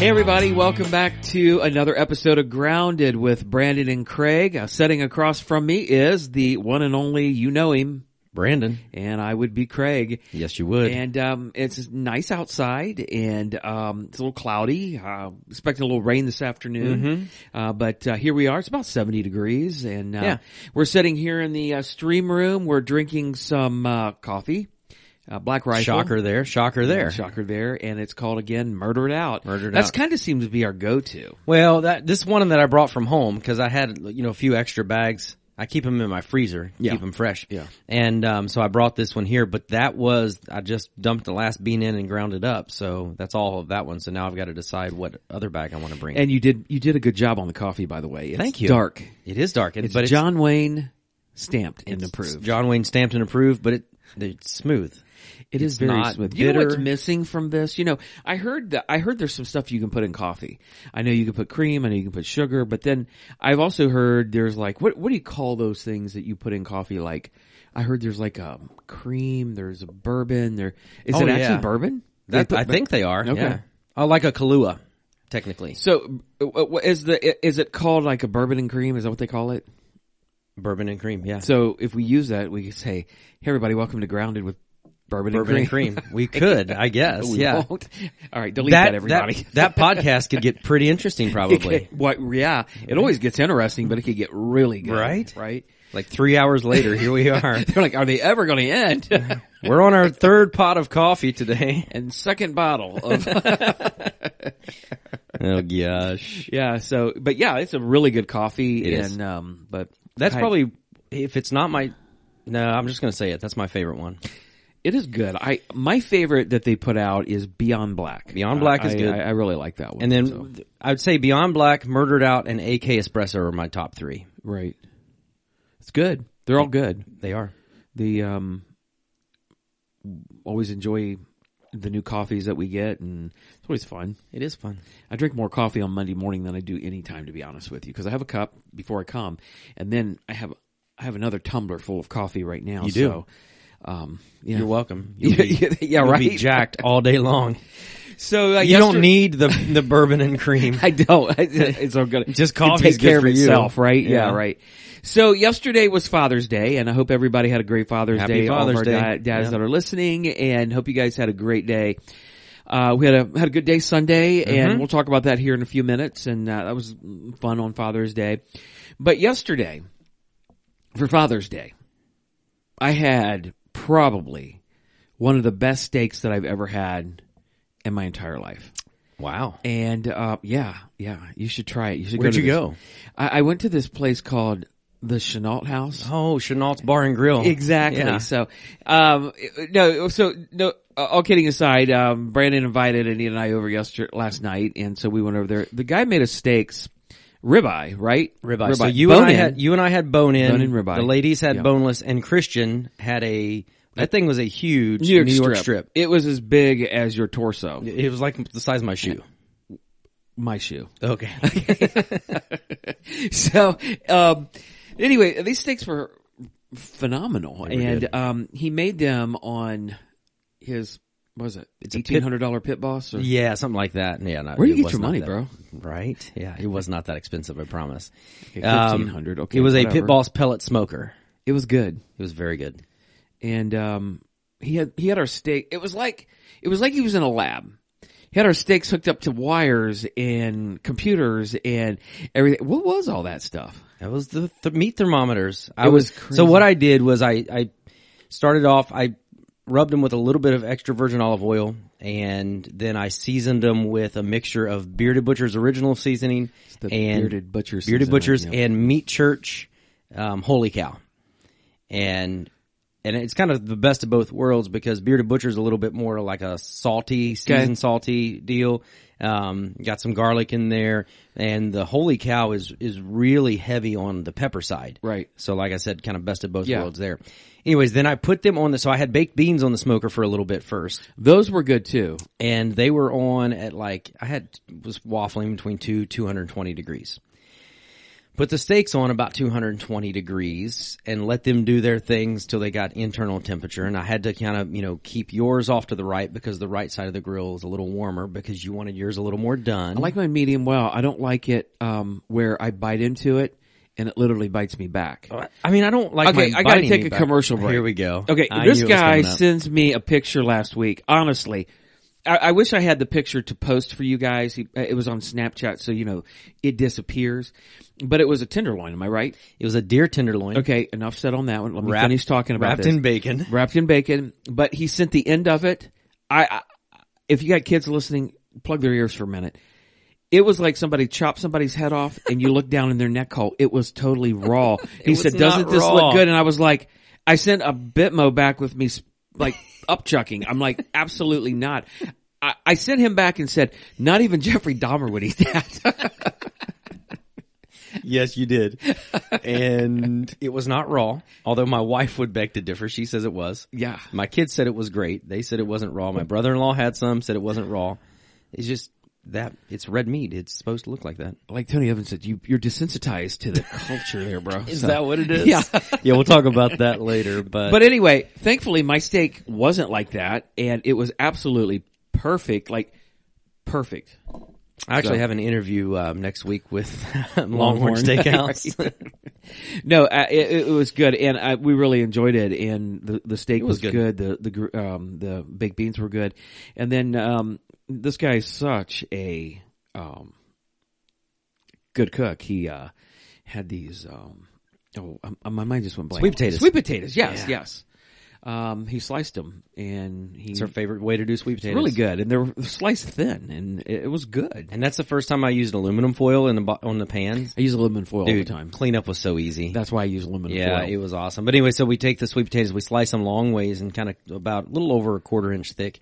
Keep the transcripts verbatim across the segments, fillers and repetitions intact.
Hey everybody, welcome back to another episode of Grounded with Brandon and Craig. Uh, sitting across from me is the one and only, you know him, Brandon. And I would be Craig. Yes, you would. And um, it's nice outside, and um, it's a little cloudy. Uh, expecting a little rain this afternoon. Mm-hmm. Uh, but uh, here we are. It's about seventy degrees, and uh, yeah. We're sitting here in the uh, stream room. We're drinking some uh, coffee. Uh, Black Rifle. Shocker there. Shocker there. Yeah, shocker there. And it's called, again, Murder It Out. Murder It Out. That's kind of seems to be our go-to. Well, that this one that I brought from home, because I had, you know, a few extra bags. I keep them in my freezer. Yeah. Keep them fresh. Yeah. And um, so I brought this one here, but that was, I just dumped the last bean in and ground it up. So that's all of that one. So now I've got to decide what other bag I want to bring. And you did you did a good job on the coffee, by the way. It's Thank you. Dark. It is dark. It, it's but John it's, Wayne stamped and approved. John Wayne stamped and approved, but it it's smooth. It it's is very not smooth. Do you know what's missing from this? You know, I heard that I heard there's some stuff you can put in coffee. I know you can put cream. I know you can put sugar. But then I've also heard there's like what what do you call those things that you put in coffee? Like I heard there's like a cream. There's a bourbon. There is oh, it yeah. actually bourbon? That, put, I think they are. Okay. Yeah. Oh, like a Kahlua, technically. So is the is it called like a bourbon and cream? Is that what they call it? Bourbon and cream. Yeah. So if we use that, we say, "Hey, everybody, welcome to Grounded with." Bourbon, Bourbon and, cream. and cream. We could, I guess. We yeah. won't. All right, delete that, that everybody. That, that podcast could get pretty interesting, probably. Could, what? Yeah, it always gets interesting, but it could get really good. Right? Right? Like three hours later, here we are. They're like, are they ever going to end? We're on our third pot of coffee today. And second bottle of... oh, gosh. Yeah, so... But yeah, it's a really good coffee. It and, is. Um, but that's I, probably... If it's not my... No, I'm just going to say it. That's my favorite one. It is good. I my favorite that they put out is Beyond Black. Beyond Black uh, is I, good. I, I really like that one. And then so. I would say Beyond Black, Murder It Out, and A K Espresso are my top three. Right. It's good. They're all good. They are. The um, always enjoy the new coffees that we get, and it's always fun. It is fun. I drink more coffee on Monday morning than I do any time, to be honest with you, because I have a cup before I come, and then I have I have another tumbler full of coffee right now. You do. So, Um, yeah. You're welcome. You'll be, yeah, right. You'll be jacked all day long. So uh, you don't need the the bourbon and cream. I don't. It's all good. Just coffee takes care of itself, right? Yeah. yeah, right. So yesterday was Father's Day, and I hope everybody had a great Father's Happy Day. Father's all of our Day, dads yeah. that are listening, and hope you guys had a great day. Uh, we had a had a good day Sunday, mm-hmm. and we'll talk about that here in a few minutes. And uh, that was fun on Father's Day. But yesterday, for Father's Day, I had. Probably one of the best steaks that I've ever had in my entire life. Wow. And, uh, yeah, yeah, you should try it. You should Where'd go to you this. go? I, I went to this place called the Chenault House. Oh, Chenault's Bar and Grill. Exactly. Yeah. So, um, no, so, no, all kidding aside, um, Brandon invited Anita and I over yesterday, last night. And so we went over there. The guy made us steaks. Ribeye, right? Ribeye. Ribeye. So you bone and I in. had you and I had bone in. Bone in ribeye. The ladies had yeah. boneless, and Christian had a. That thing was a huge New York, New York strip. strip. It was as big as your torso. It was like the size of my shoe. My shoe. Okay. so, um, anyway, these steaks were phenomenal, they were and good. um, he made them on his. What was it? It's eighteen hundred dollars Pit Boss? Or? Yeah, something like that. Yeah, no, Where do you get your money, that, bro? Right? Yeah, it was not that expensive, I promise. Okay, fifteen hundred dollars. Um, okay, it was whatever. a Pit Boss pellet smoker. It was good. It was very good. And um, he had he had our steak. It was like it was like he was in a lab. He had our steaks hooked up to wires and computers and everything. What was all that stuff? That was the, the meat thermometers. I it was, was crazy. So what I did was I, I started off – I. rubbed them with a little bit of extra virgin olive oil, and then I seasoned them with a mixture of Bearded Butcher's original seasoning and Bearded Butcher's, Bearded Butcher's yeah. and Meat Church, um, Holy Cow. And, and it's kind of the best of both worlds because Bearded Butcher's a little bit more like a salty, seasoned okay. salty deal. Um, got some garlic in there, and the Holy Cow is, is really heavy on the pepper side. Right. So like I said, kind of best of both yeah. worlds there. Anyways, then I put them on the, so I had baked beans on the smoker for a little bit first. Those were good too. And they were on at like, I had, was waffling between two, two hundred twenty degrees. Put the steaks on about two hundred twenty degrees and let them do their things till they got internal temperature. And I had to kind of, you know, keep yours off to the right because the right side of the grill is a little warmer because you wanted yours a little more done. I like my medium well. I don't like it um, where I bite into it and it literally bites me back. I mean, I don't like okay, my I gotta take a back. commercial break. Here we go. Okay, I this guy sends me a picture last week. Honestly. I, I wish I had the picture to post for you guys. He, it was on Snapchat, so, you know, it disappears. But it was a tenderloin, am I right? It was a deer tenderloin. Okay, enough said on that one. Let me wrapped, finish talking about wrapped this. Wrapped in bacon. Wrapped in bacon. But he sent the end of it. I, I, if you got kids listening, plug their ears for a minute. It was like somebody chopped somebody's head off, and you look down in their neck hole. It was totally raw. He said, doesn't this raw. look good? And I was like, I sent a Bitmo back with me, like, upchucking. I'm like, absolutely not. I, I sent him back and said, not even Jeffrey Dahmer would eat that. Yes, you did. And it was not raw, although my wife would beg to differ. She says it was. Yeah. My kids said it was great. They said it wasn't raw. My brother-in-law had some, said it wasn't raw. It's just that it's red meat. It's supposed to look like that. Like Tony Evans said, you, you're desensitized to the culture there, bro. Is so, that what it is? Yeah. Yeah, we'll talk about that later. But but anyway, thankfully my steak wasn't like that, and it was absolutely perfect, like perfect. I actually so, have an interview um, next week with Longhorn Steakhouse. No, uh, it, it was good, and I, we really enjoyed it. And the, the steak it was, was good. good. The the um, the baked beans were good, and then um, this guy is such a um, good cook. He uh, had these. Um, oh, um, my mind just went blank. Sweet potatoes. Sweet potatoes. Yes, yeah. yes. Um, he sliced them, and he... It's her favorite way to do sweet potatoes. It's really good, and they were sliced thin, and it, it was good. And that's the first time I used aluminum foil in the, on the pans. I use aluminum foil Dude, all the time. Cleanup was so easy. That's why I use aluminum yeah, foil. Yeah, it was awesome. But anyway, so we take the sweet potatoes, we slice them long ways and kind of about a little over a quarter inch thick,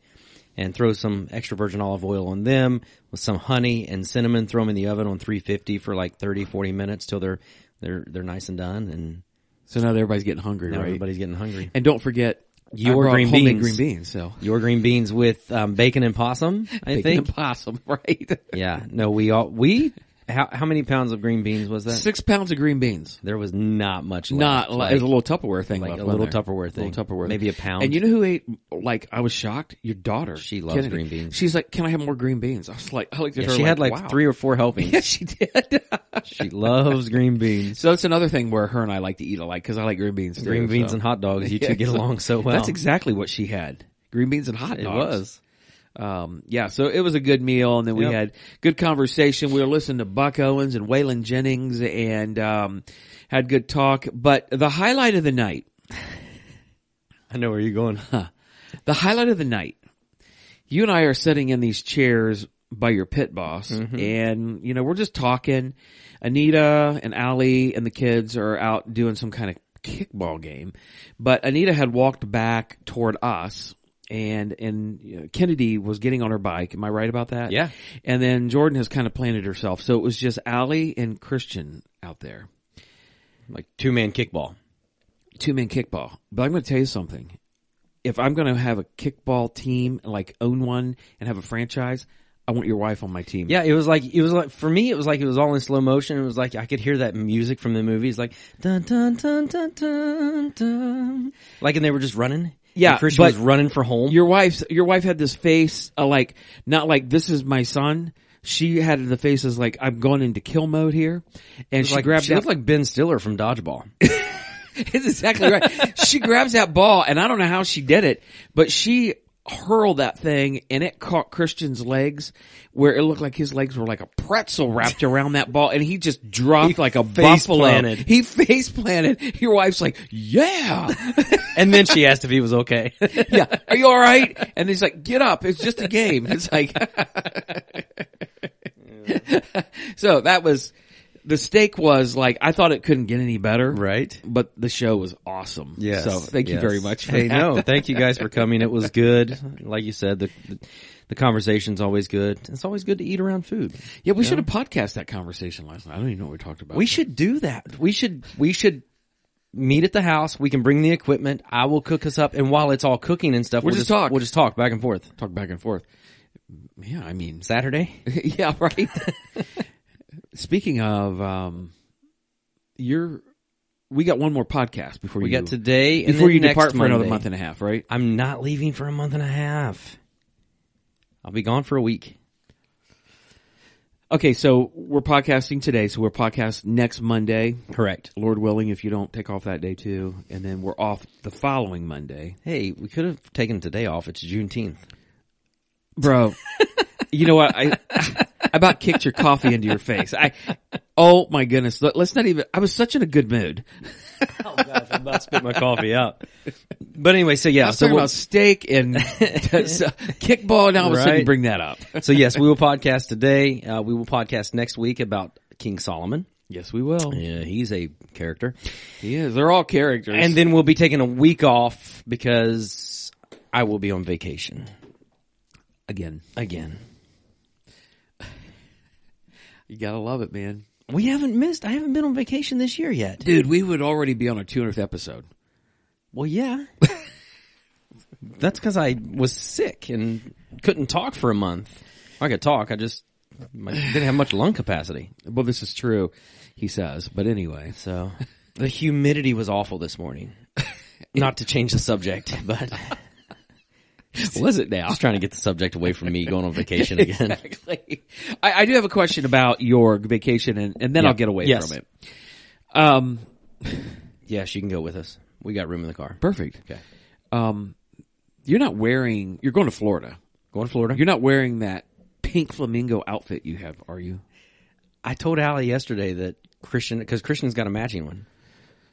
and throw some extra virgin olive oil on them with some honey and cinnamon, throw them in the oven on three fifty for like thirty, forty minutes till they're, they're, they're nice and done, and... So now everybody's getting hungry, now right? everybody's getting hungry. And don't forget your green beans. green beans. So your green beans with um, bacon and possum, I bacon think. And possum, right? Yeah. No, we all we how how many pounds of green beans was that? Six pounds of green beans. There was not much left. Not like, there's a little Tupperware thing. Like left a little there. Tupperware thing. A little Tupperware. Maybe a pound. And you know who ate like I was shocked? Your daughter. She loves Kennedy. green beans. She's like, "Can I have more green beans?" I was like, I looked at yeah, her. She like, had like wow. three or four helpings. Yeah, she did. She loves green beans. So that's another thing where her and I like to eat alike because I like green beans. Too, green beans so. and hot dogs. You two yeah, get so, along so well. That's exactly what she had. Green beans and hot dogs. It was. Um, yeah, so it was a good meal, and then we yep. had good conversation. We were listening to Buck Owens and Waylon Jennings and um, had good talk. But the highlight of the night. I know where you're going. Huh. The highlight of the night. You and I are sitting in these chairs by your pit boss, mm-hmm. and, you know, we're just talking. Anita and Allie and the kids are out doing some kind of kickball game, but Anita had walked back toward us, and and you know, Kennedy was getting on her bike. Am I right about that? Yeah. And then Jordan has kind of planted herself, so it was just Allie and Christian out there. Like two-man kickball. Two-man kickball. But I'm going to tell you something. If I'm going to have a kickball team, like own one and have a franchise, I want your wife on my team. Yeah, it was like, it was like, for me, it was like it was all in slow motion. It was like, I could hear that music from the movies, like, dun, dun, dun, dun, dun, dun. Like, and they were just running. Yeah. And Christian was running for home. Your wife's, your wife had this face, uh, like, not like, this is my son. She had the faces like, I'm going into kill mode here. And she like, grabbed She that. looked like Ben Stiller from Dodgeball. It's exactly right. She grabs that ball, and I don't know how she did it, but she hurled that thing, and it caught Christian's legs, where it looked like his legs were like a pretzel wrapped around that ball, and he just dropped he like a buffalo. Planted. He face planted. Your wife's like, yeah. And then she asked if he was okay. Yeah. Are you all right? And he's like, get up. It's just a game. It's like, so that was, the steak was like, I thought it couldn't get any better. Right. But the show was awesome. Yes. So thank yes. you very much for Hey, that. no, thank you guys for coming. It was good. Like you said, the, the, the conversation's always good. It's always good to eat around food. Yeah, we should know? have podcast that conversation last night. I don't even know what we talked about. We but. should do that. We should, we should meet at the house. We can bring the equipment. I will cook us up. And while it's all cooking and stuff, we'll, we'll just talk. We'll just talk back and forth. Talk back and forth. Yeah, I mean. Saturday? Yeah, right. Speaking of um, you're we got one more podcast before we you. We got today and before you next depart for Monday. Another month and a half, right? I'm not leaving for a month and a half. I'll be gone for a week. Okay, so we're podcasting today, so we're podcast next Monday. Correct. Lord willing, if you don't take off that day too, and then we're off the following Monday. Hey, we could have taken today off. It's Juneteenth. Bro, you know what? I, I about kicked your coffee into your face. I Oh my goodness. Let's not even I was such in a good mood. Oh gosh, I'm about to spit my coffee out. But anyway, so yeah, I was so about steak and kickball, and all of a sudden you bring that up. So yes, we will podcast today. Uh, we will podcast next week about King Solomon. Yes, we will. Yeah, he's a character. He is. They're all characters. And then we'll be taking a week off because I will be on vacation. Again. Again. You gotta love it, man. We haven't missed. I haven't been on vacation this year yet. Dude, we would already be on our two hundredth episode. Well, yeah. That's because I was sick and couldn't talk for a month. I could talk. I just didn't have much lung capacity. Well, this is true, he says. But anyway, so. The humidity was awful this morning. Not to change the subject, but. Was it now? I was trying to get the subject away from me going on vacation again. Exactly. I, I do have a question about your vacation, and, and then yeah. I'll get away yes. from it. Um, yes, you can go with us. We got room in the car. Perfect. Okay. Um, you're not wearing. You're going to Florida. Going to Florida. You're not wearing that pink flamingo outfit you have, are you? I told Allie yesterday that Christian, because Christian's got a matching one.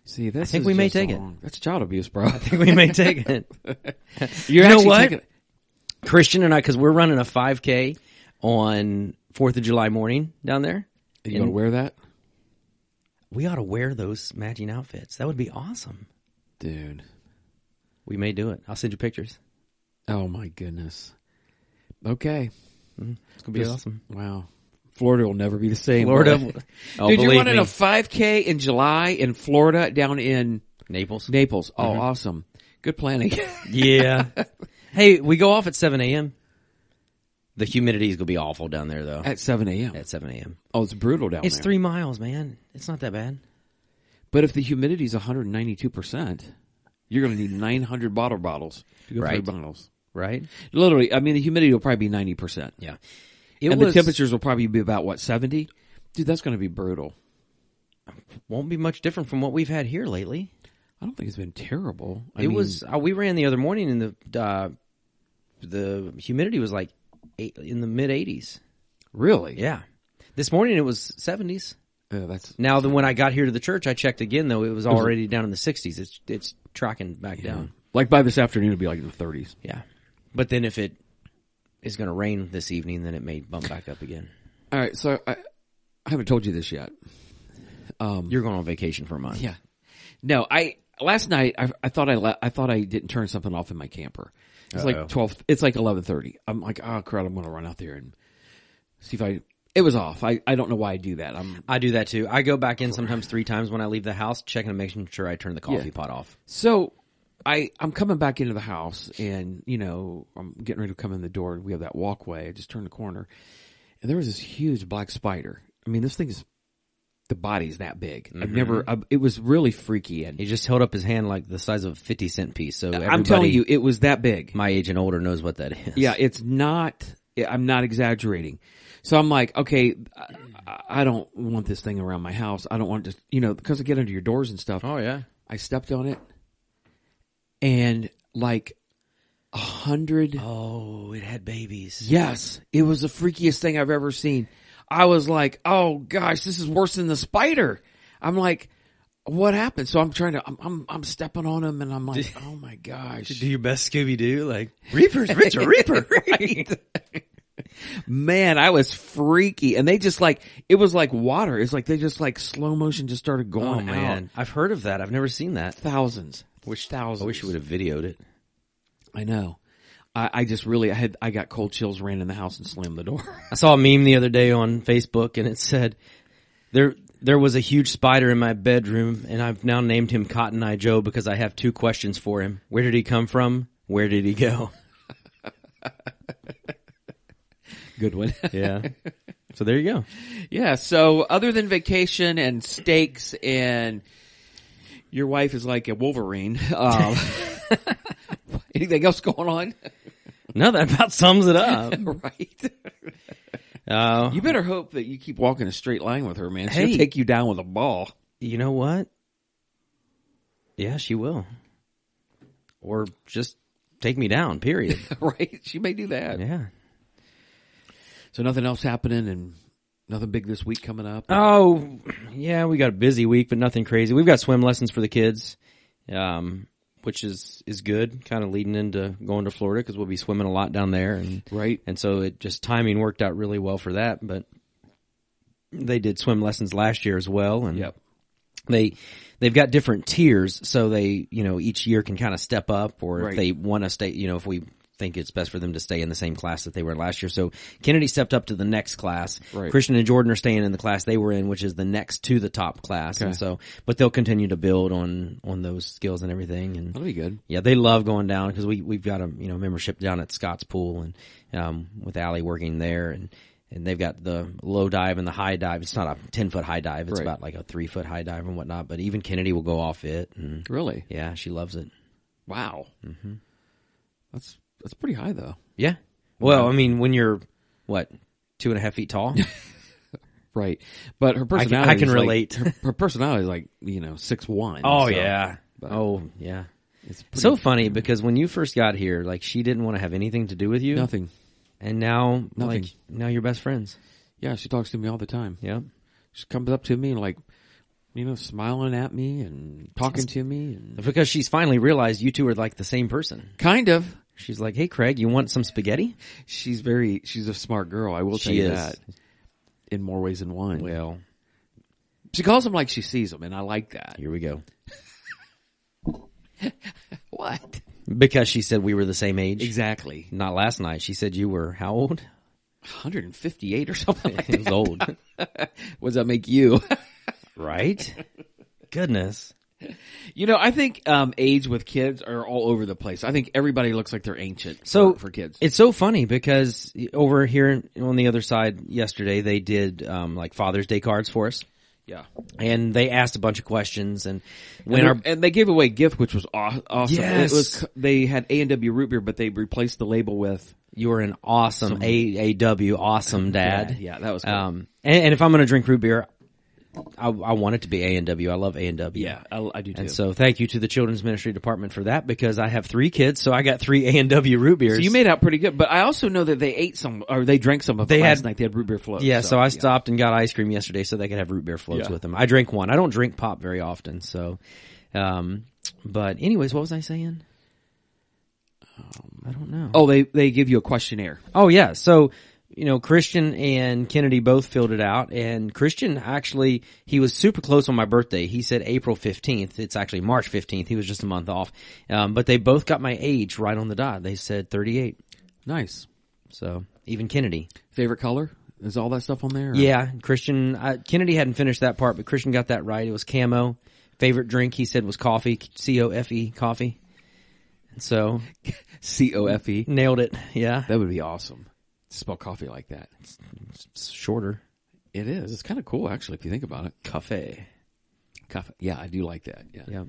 See, that's I think we may take it. That's child abuse, bro. I think we may take it. You know what? Taking... Christian and I, because we're running a five K on fourth of July morning down there. Are you going to wear that? We ought to wear those matching outfits. That would be awesome. Dude. We may do it. I'll send you pictures. Oh, my goodness. Okay. Mm-hmm. It's going to be this... awesome. Wow. Florida will never be the same. Florida, oh, dude, you're running me. A five K in July in Florida down in Naples. Naples. Oh, mm-hmm. Awesome. Good planning. Yeah. Hey, we go off at seven a.m. The humidity is going to be awful down there, though. At seven a.m.? At seven a.m. Oh, it's brutal down it's there. It's three miles, man. It's not that bad. But if the humidity is one hundred ninety-two percent, you're going to need nine hundred water bottles. To go right. Through bottles. Right. Literally. I mean, the humidity will probably be ninety percent. Yeah. It and was, the temperatures will probably be about, what, seventy? Dude, that's going to be brutal. Won't be much different from what we've had here lately. I don't think it's been terrible. I it mean, was. Uh, we ran the other morning, and the uh, the humidity was like eight, in the mid eighties. Really? Yeah. This morning it was seventies. Uh, that's now, the, when I got here to the church, I checked again, though. It was already it was, down in the sixties. It's, it's tracking back yeah. down. Like by this afternoon, it'll be like in the thirties. Yeah. But then if it... It's going to rain this evening, then it may bump back up again. All right, so I, I haven't told you this yet. Um, You're going on vacation for a month. Yeah. No, I last night I, I thought I la- I thought I didn't turn something off in my camper. It's Uh-oh. like twelve. It's like eleven thirty. I'm like, oh crap! I'm going to run out there and see if I. It was off. I, I don't know why I do that. I'm. I do that too. I go back in sometimes three times when I leave the house, checking and making sure I turn the coffee yeah. pot off. So. I, I'm coming back into the house, and, you know, I'm getting ready to come in the door, and we have that walkway. I just turned the corner, and there was this huge black spider. I mean, this thing is, the body's that big. Mm-hmm. I've never, I, it was really freaky. And he just held up his hand like the size of a fifty cent piece. So everybody, I'm telling you, it was that big. My age and older knows what that is. Yeah, it's not, I'm not exaggerating. So I'm like, okay, I, I don't want this thing around my house. I don't want to, you know, because I get under your doors and stuff. Oh, yeah. I stepped on it. And like a hundred. Oh, it had babies. Yes. It was the freakiest thing I've ever seen. I was like, oh gosh, this is worse than the spider. I'm like, what happened? So I'm trying to, I'm, I'm, I'm stepping on them, and I'm like, do, oh my gosh. Do your best Scooby-Doo, like Reapers, Richard, Reaper. Right. Man, I was freaky. And they just like, it was like water. It's like they just like slow motion just started going. Oh man. Out. I've heard of that. I've never seen that. Thousands. Which thousands. I wish you would have videoed it. I know. I, I just really, I had, I got cold chills, ran in the house and slammed the door. I saw a meme the other day on Facebook, and it said, there, there was a huge spider in my bedroom, and I've now named him Cotton Eye Joe because I have two questions for him. Where did he come from? Where did he go? Good one. Yeah. So there you go. Yeah. So other than vacation and steaks and your wife is like a Wolverine, um, anything else going on? No, that about sums it up. Right. Uh, you better hope that you keep walking a straight line with her, man. She'll hey, take you down with a ball. You know what? Yeah, she will. Or just take me down, period. Right? She may do that. Yeah. So nothing else happening and nothing big this week coming up? Oh, yeah, we got a busy week, but nothing crazy. We've got swim lessons for the kids, um, which is, is good, kind of leading into going to Florida because we'll be swimming a lot down there. And, right. And so it just timing worked out really well for that. But they did swim lessons last year as well. And yep. They, they've got different tiers, so they, you know, each year can kind of step up or right. if they want to stay, you know, if we – think it's best for them to stay in the same class that they were last year. So Kennedy stepped up to the next class. Right. Christian and Jordan are staying in the class they were in, which is the next to the top class. Okay. And so, but they'll continue to build on, on those skills and everything. And that'll be good. Yeah. They love going down because we, we've got a, you know, membership down at Scott's Pool and, um, with Allie working there and, and they've got the low dive and the high dive. It's not a ten foot high dive. It's right. about like a three foot high dive and whatnot, but even Kennedy will go off it. And, really? Yeah. She loves it. Wow. Mm-hmm. That's, That's pretty high, though. Yeah. Well, I mean, when you're, what, two and a half feet tall? Right. But her personality I can, I can relate. Like, her, her personality is like, you know, six one. Oh, so, yeah. But, oh, yeah. It's so cool. Funny because when you first got here, like, she didn't want to have anything to do with you. Nothing. And now, Nothing. like, now you're best friends. Yeah, she talks to me all the time. Yeah. She comes up to me and, like, you know, smiling at me and talking it's, to me. And... Because she's finally realized you two are, like, the same person. Kind of. She's like, hey, Craig, you want some spaghetti? She's very, she's a smart girl. I will tell you that in more ways than one. Well, she calls them like she sees them, and I like that. Here we go. What? Because she said we were the same age. Exactly. Not last night. She said you were how old? one hundred fifty-eight or something like that. It was old. What does that make you? Right? Goodness. You know, I think um, age with kids are all over the place. I think everybody looks like they're ancient so, for, for kids. It's so funny because over here on the other side yesterday, they did um, like Father's Day cards for us. Yeah. And they asked a bunch of questions. And when and, our, and they gave away a gift, which was aw- awesome. Yes. It was, they had A and W root beer, but they replaced the label with... You were an awesome A and W, awesome dad. dad. Yeah, that was cool. Um, and, and if I'm going to drink root beer... I, I want it to be A and W. I love A and W. Yeah, I, I do too. And so thank you to the Children's Ministry Department for that because I have three kids, so I got three A and W root beers. So you made out pretty good, but I also know that they ate some, or they drank some of it last night. They had root beer floats. Yeah, so, so I yeah. stopped and got ice cream yesterday so they could have root beer floats yeah. with them. I drank one. I don't drink pop very often, so, um, but anyways, what was I saying? Um, I don't know. Oh, they, they give you a questionnaire. Oh, yeah, so... You know, Christian and Kennedy both filled it out, and Christian actually, he was super close on my birthday. He said April fifteenth. It's actually March fifteenth. He was just a month off. Um, but they both got my age right on the dot. They said thirty-eight. Nice. So, even Kennedy. Favorite color? Is all that stuff on there? Or? Yeah. Christian, I, Kennedy hadn't finished that part, but Christian got that right. It was camo. Favorite drink, he said, was coffee, C O F E, coffee. And so. C O F E. Nailed it. Yeah. That would be awesome. Spell coffee like that. It's, it's shorter. It is. It's kind of cool, actually, if you think about it. Cafe. Cafe. Yeah, I do like that. Yeah. yeah.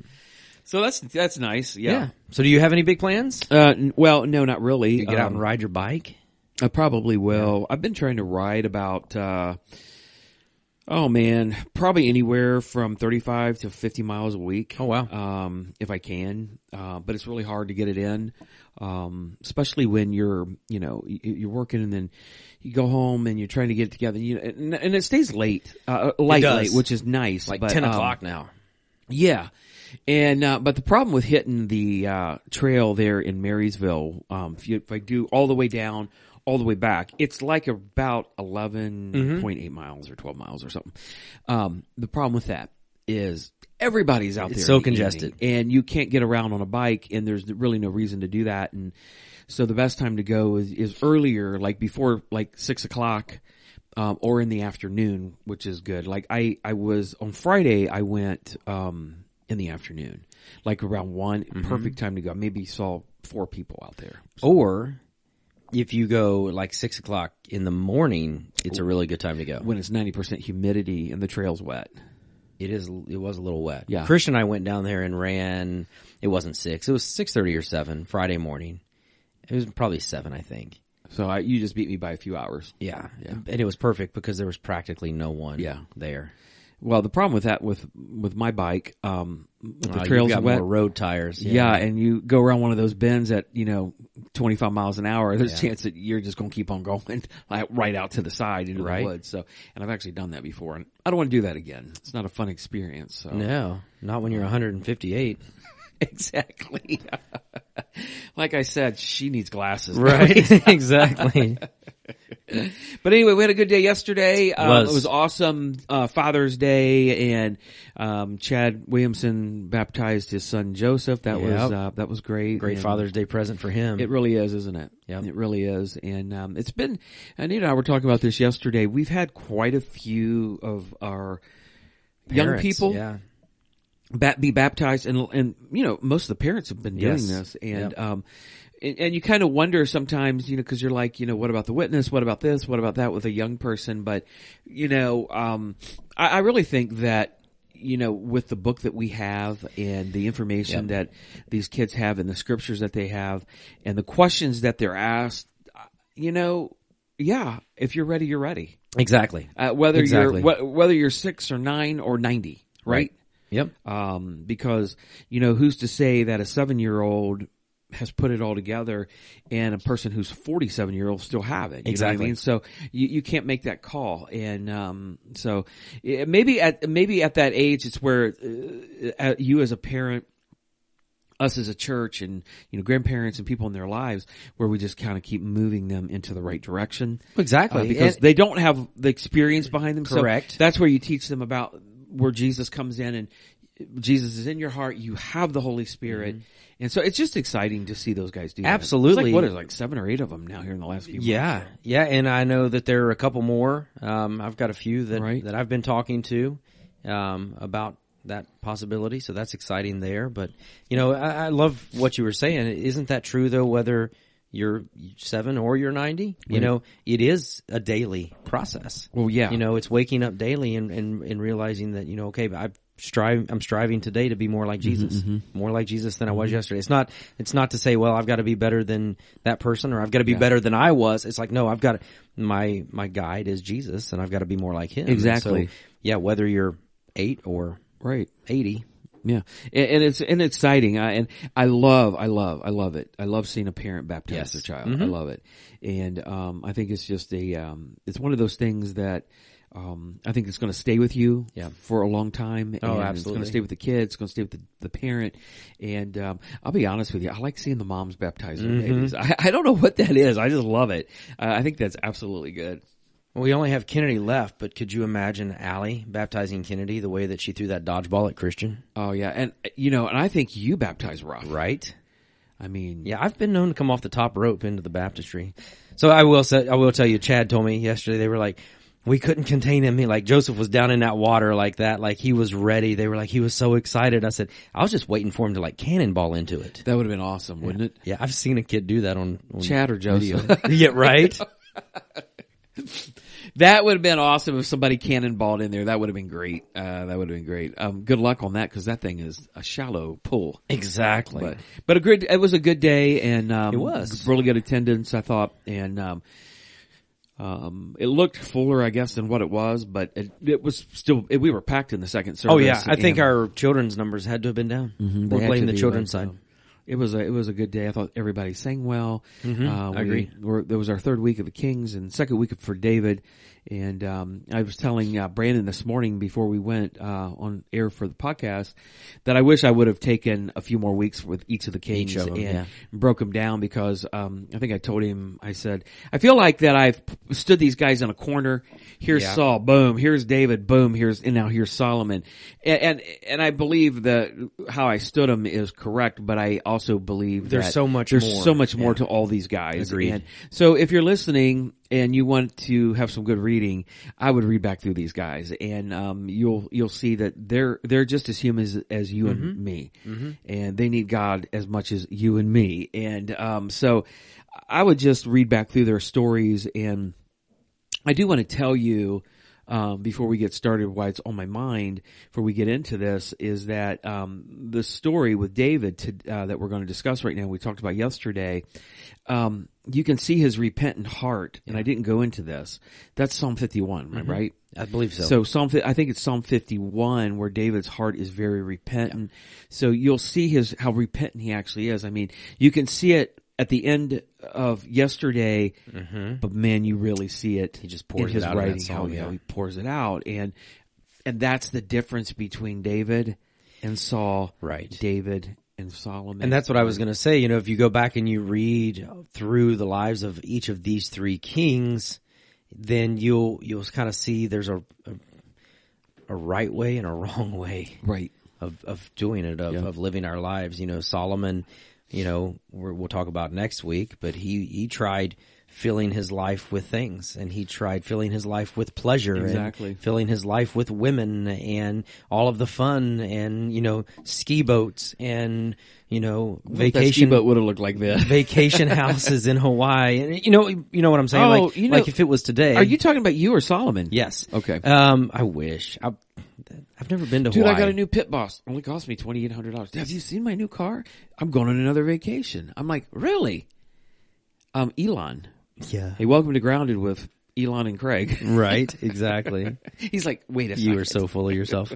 So that's that's nice. Yeah. yeah. So do you have any big plans? Uh, n- well, no, not really. You get um, out and ride your bike? I probably will. Yeah. I've been trying to ride about, uh, oh, man, probably anywhere from thirty-five to fifty miles a week. Oh, wow. Um, if I can. Uh, but it's really hard to get it in. Um, especially when you're, you know, you're working and then you go home and you're trying to get it together. You know, and, and it stays late, uh, light late, which is nice. Like but, ten um, o'clock now. Yeah. And, uh, but the problem with hitting the, uh, trail there in Marysville, um, if, you, if I do all the way down, all the way back, it's like about eleven point eight mm-hmm. miles or twelve miles or something. Um, the problem with that is, everybody's out there. It's so congested. And you can't get around on a bike, and there's really no reason to do that. And so the best time to go is, is earlier, like before like six o'clock um, or in the afternoon, which is good. Like I, I was – on Friday, I went um, in the afternoon, like around one, mm-hmm. perfect time to go. Maybe saw four people out there. So. Or if you go like six o'clock in the morning, it's a really good time to go. When it's ninety percent humidity and the trail's wet. It is. It was a little wet. Yeah. Christian and I went down there and ran. It wasn't six. It was six thirty or seven Friday morning. It was probably seven, I think. So I, you just beat me by a few hours. Yeah. yeah. And it was perfect because there was practically no one yeah. there. Well, the problem with that, with with my bike, um, with the oh, trails you've got wet, more road tires. Yeah. yeah, and you go around one of those bends at, you know, twenty-five miles an hour, there's yeah. a chance that you're just going to keep on going like, right out to the side into right. the woods. So, and I've actually done that before, and I don't want to do that again. It's not a fun experience. So. No, not when you're one hundred fifty-eight. Exactly. Like I said, she needs glasses. Right. Exactly. But anyway, we had a good day yesterday. It was, um, it was awesome. Uh, Father's Day, and um, Chad Williamson baptized his son Joseph. That yep. was uh, that was great. Great and Father's Day present for him. It really is, isn't it? Yeah, it really is. And um, it's been. Anita and I were talking about this yesterday. We've had quite a few of our parents, young people. Yeah. be baptized, and and you know, most of the parents have been doing yes. this, and yep. um and, and you kind of wonder sometimes, you know, because you're like, you know, what about the witness, what about this, what about that with a young person? But you know, um I, I really think that, you know, with the book that we have and the information yep. that these kids have and the scriptures that they have and the questions that they're asked, you know, yeah, if you're ready, you're ready. Exactly. Uh, whether exactly. you're wh- whether you're six or nine or ninety, right? right. Yep. Um, because, you know, who's to say that a seven-year-old has put it all together and a person who's forty-seven-year-old still have it? You exactly. know what I mean? So you, you can't make that call. And um, so it, maybe at maybe at that age, it's where uh, you as a parent, us as a church, and, you know, grandparents and people in their lives, where we just kind of keep moving them into the right direction. Exactly. Uh, because and, they don't have the experience behind them. Correct. So that's where you teach them about where Jesus comes in, and Jesus is in your heart. You have the Holy Spirit. Mm-hmm. And so it's just exciting to see those guys do that. Absolutely. It's like, what is like seven or eight of them now here in the last few months? Yeah. Yeah. And I know that there are a couple more. Um, I've got a few that, right. that I've been talking to, um, about that possibility. So that's exciting there. But, you know, I, I love what you were saying. Isn't that true though, whether you're seven or you're ninety, you right. know, it is a daily process. Well, yeah. You know, it's waking up daily and, and, and realizing that, you know, okay, but I strive, I'm striving today to be more like Jesus, mm-hmm, mm-hmm. more like Jesus than mm-hmm. I was yesterday. It's not, it's not to say, well, I've got to be better than that person, or I've got to be yeah. better than I was. It's like, no, I've got to, my, my guide is Jesus, and I've got to be more like him. Exactly. So, yeah. Whether you're eight or right. eighty. Yeah, and, and it's and it's exciting. I and I love, I love, I love it. I love seeing a parent baptize yes. their child. Mm-hmm. I love it, and um, I think it's just a, um, it's one of those things that um, I think it's going to stay with you yeah. for a long time. Oh, and absolutely, it's going to stay with the kids. It's going to stay with the, the parent. And um, I'll be honest with you, I like seeing the moms baptize their mm-hmm. babies. I, I don't know what that is. I just love it. Uh, I think that's absolutely good. Well, we only have Kennedy left, but could you imagine Allie baptizing Kennedy the way that she threw that dodgeball at Christian? Oh, yeah. And, you know, and I think you baptize rough. Right? I mean. Yeah, I've been known to come off the top rope into the baptistry. So I will say, I will tell you, Chad told me yesterday, they were like, we couldn't contain him. He, like, Joseph was down in that water like that. Like, he was ready. They were like, he was so excited. I said, I was just waiting for him to, like, cannonball into it. That would have been awesome, yeah. wouldn't it? Yeah, I've seen a kid do that on, on Chad or Joseph. Yeah, right? That would have been awesome if somebody cannonballed in there. That would have been great. Uh, that would have been great. Um, good luck on that, because that thing is a shallow pool. Exactly. But, but a good, it was a good day, and um, it was really good attendance, I thought, and um, um, it looked fuller, I guess, than what it was, but it, it was still it, we were packed in the second service. Oh yeah, I think our children's numbers had to have been down. Mm-hmm. We're playing the children's side. So. It was a, it was a good day. I thought everybody sang well. Mm-hmm. Uh, we, I agree. We're, there was our third week of the Kings and second week for David. And, um, I was telling, uh, Brandon this morning before we went, uh, on air for the podcast, that I wish I would have taken a few more weeks with each of the Kings of them, and yeah. broke them down, because, um, I think I told him, I said, I feel like that I've stood these guys in a corner. Here's yeah. Saul, boom. Here's David, boom. Here's, and now here's Solomon. And, and, and I believe that how I stood them is correct, but I also believe there's that so much there's more. so much more yeah. to all these guys. Agreed. And so if you're listening, and you want to have some good reading, I would read back through these guys, and um, you'll you'll see that they're they're just as human as, as you mm-hmm. and me, mm-hmm. and they need God as much as you and me, and um, so I would just read back through their stories, and I do want to tell you, um, before we get started, why it's on my mind, before we get into this, is that um, the story with David to, uh, that we're going to discuss right now, we talked about yesterday, um, you can see his repentant heart, and yeah. I didn't go into this. That's Psalm fifty-one, mm-hmm. right? I believe so. So Psalm, I think it's Psalm fifty-one where David's heart is very repentant. Yeah. So you'll see his how repentant he actually is. I mean, you can see it at the end of yesterday, mm-hmm. but man, you really see it. He just pours in his it out writing. Song, how, yeah. how he pours it out, and and that's the difference between David and Saul. Right, David and Solomon. And that's what I was going to say. You know, if you go back and you read through the lives of each of these three kings, then you'll you'll kind of see there's a a, a right way and a wrong way, right, of of doing it, of yeah. of living our lives. You know, Solomon. You know, we're, we'll talk about next week, but he, he tried filling his life with things, and he tried filling his life with pleasure, exactly. and filling his life with women and all of the fun and, you know, ski boats and, you know, vacation. That ski boat would have looked like this. Vacation houses in Hawaii. And you know, you know what I'm saying? Oh, like, you know, like if it was today. Are you talking about you or Solomon? Yes. Okay. Um, I wish. I, I've never been to Dude, Hawaii. Dude, I got a new Pit Boss. Only cost me twenty-eight hundred dollars. Have you seen my new car? I'm going on another vacation. I'm like, really? Um, Elon. Yeah. Hey, welcome to Grounded with Elon and Craig. Right, exactly. He's like, wait a second. You are so full of yourself.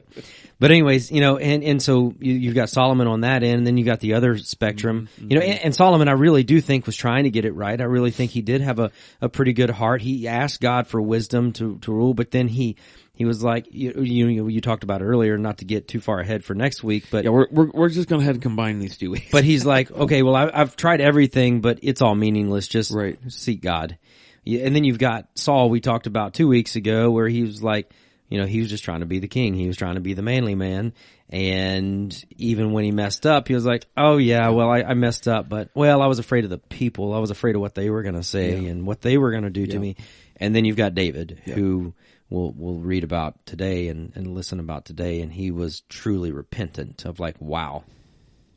But anyways, you know, and, and so you, you've got Solomon on that end, and then you got the other spectrum. Mm-hmm. You know, and, and Solomon, I really do think, was trying to get it right. I really think he did have a, a pretty good heart. He asked God for wisdom to, to rule, but then he... He was like, you, you you talked about earlier, not to get too far ahead for next week, but yeah, we're we're, we're just going to have to combine these two weeks. But he's like, okay, well, I, I've tried everything, but it's all meaningless. Just right. seek God. Yeah, and then you've got Saul, we talked about two weeks ago, where he was like, you know, he was just trying to be the king. He was trying to be the manly man. And even when he messed up, he was like, oh, yeah, well, I, I messed up. But, well, I was afraid of the people. I was afraid of what they were going to say yeah. and what they were going to do yeah. to me. And then you've got David, yeah. who... We'll we'll read about today and, and listen about today, and he was truly repentant of like, wow,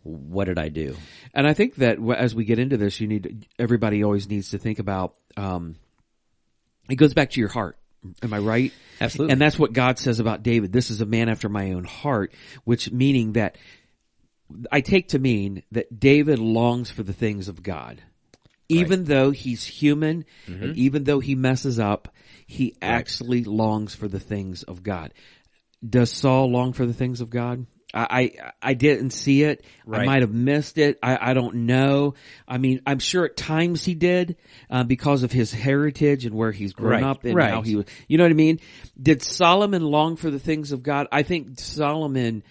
what did I do? And I think that as we get into this, you need everybody always needs to think about um, it goes back to your heart. Am I right? Absolutely. And that's what God says about David. This is a man after my own heart, which meaning that I take to mean that David longs for the things of God. Even right. though he's human, mm-hmm. and even though he messes up, he right. actually longs for the things of God. Does Saul long for the things of God? I I, I didn't see it. Right. I might have missed it. I, I don't know. I mean, I'm sure at times he did uh, because of his heritage and where he's grown right. up and right. how he was. You know what I mean? Did Solomon long for the things of God? I think Solomon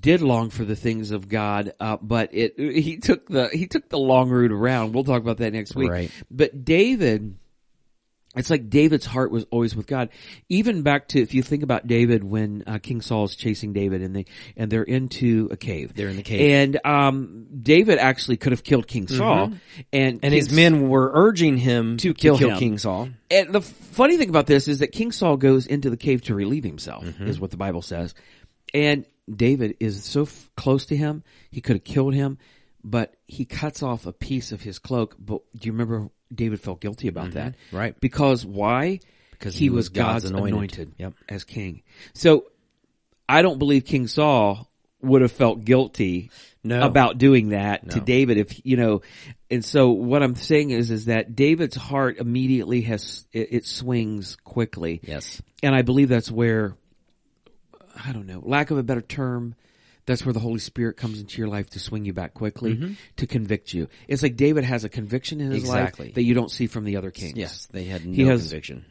did long for the things of God, uh, but it he took the he took the long route around. We'll talk about that next week. Right. But David. It's like David's heart was always with God. Even back to, if you think about David when uh, King Saul's chasing David and they, and they're into a cave. They're in the cave. And, um, David actually could have killed King Saul. Mm-hmm. And, and his men were urging him to kill, to kill him. King Saul. And the funny thing about this is that King Saul goes into the cave to relieve himself, mm-hmm. is what the Bible says. And David is so f- close to him, he could have killed him, but he cuts off a piece of his cloak. But do you remember? David felt guilty about mm-hmm. that. Right. Because why? Because he, he was God's, God's anointed, anointed yep. as king. So I don't believe King Saul would have felt guilty no. about doing that no. to David if, you know, and so what I'm saying is, is that David's heart immediately has, it, it swings quickly. Yes. And I believe that's where, I don't know, lack of a better term, that's where the Holy Spirit comes into your life to swing you back quickly, mm-hmm. to convict you. It's like David has a conviction in his exactly. life that you don't see from the other kings. Yes, they had no he has, conviction.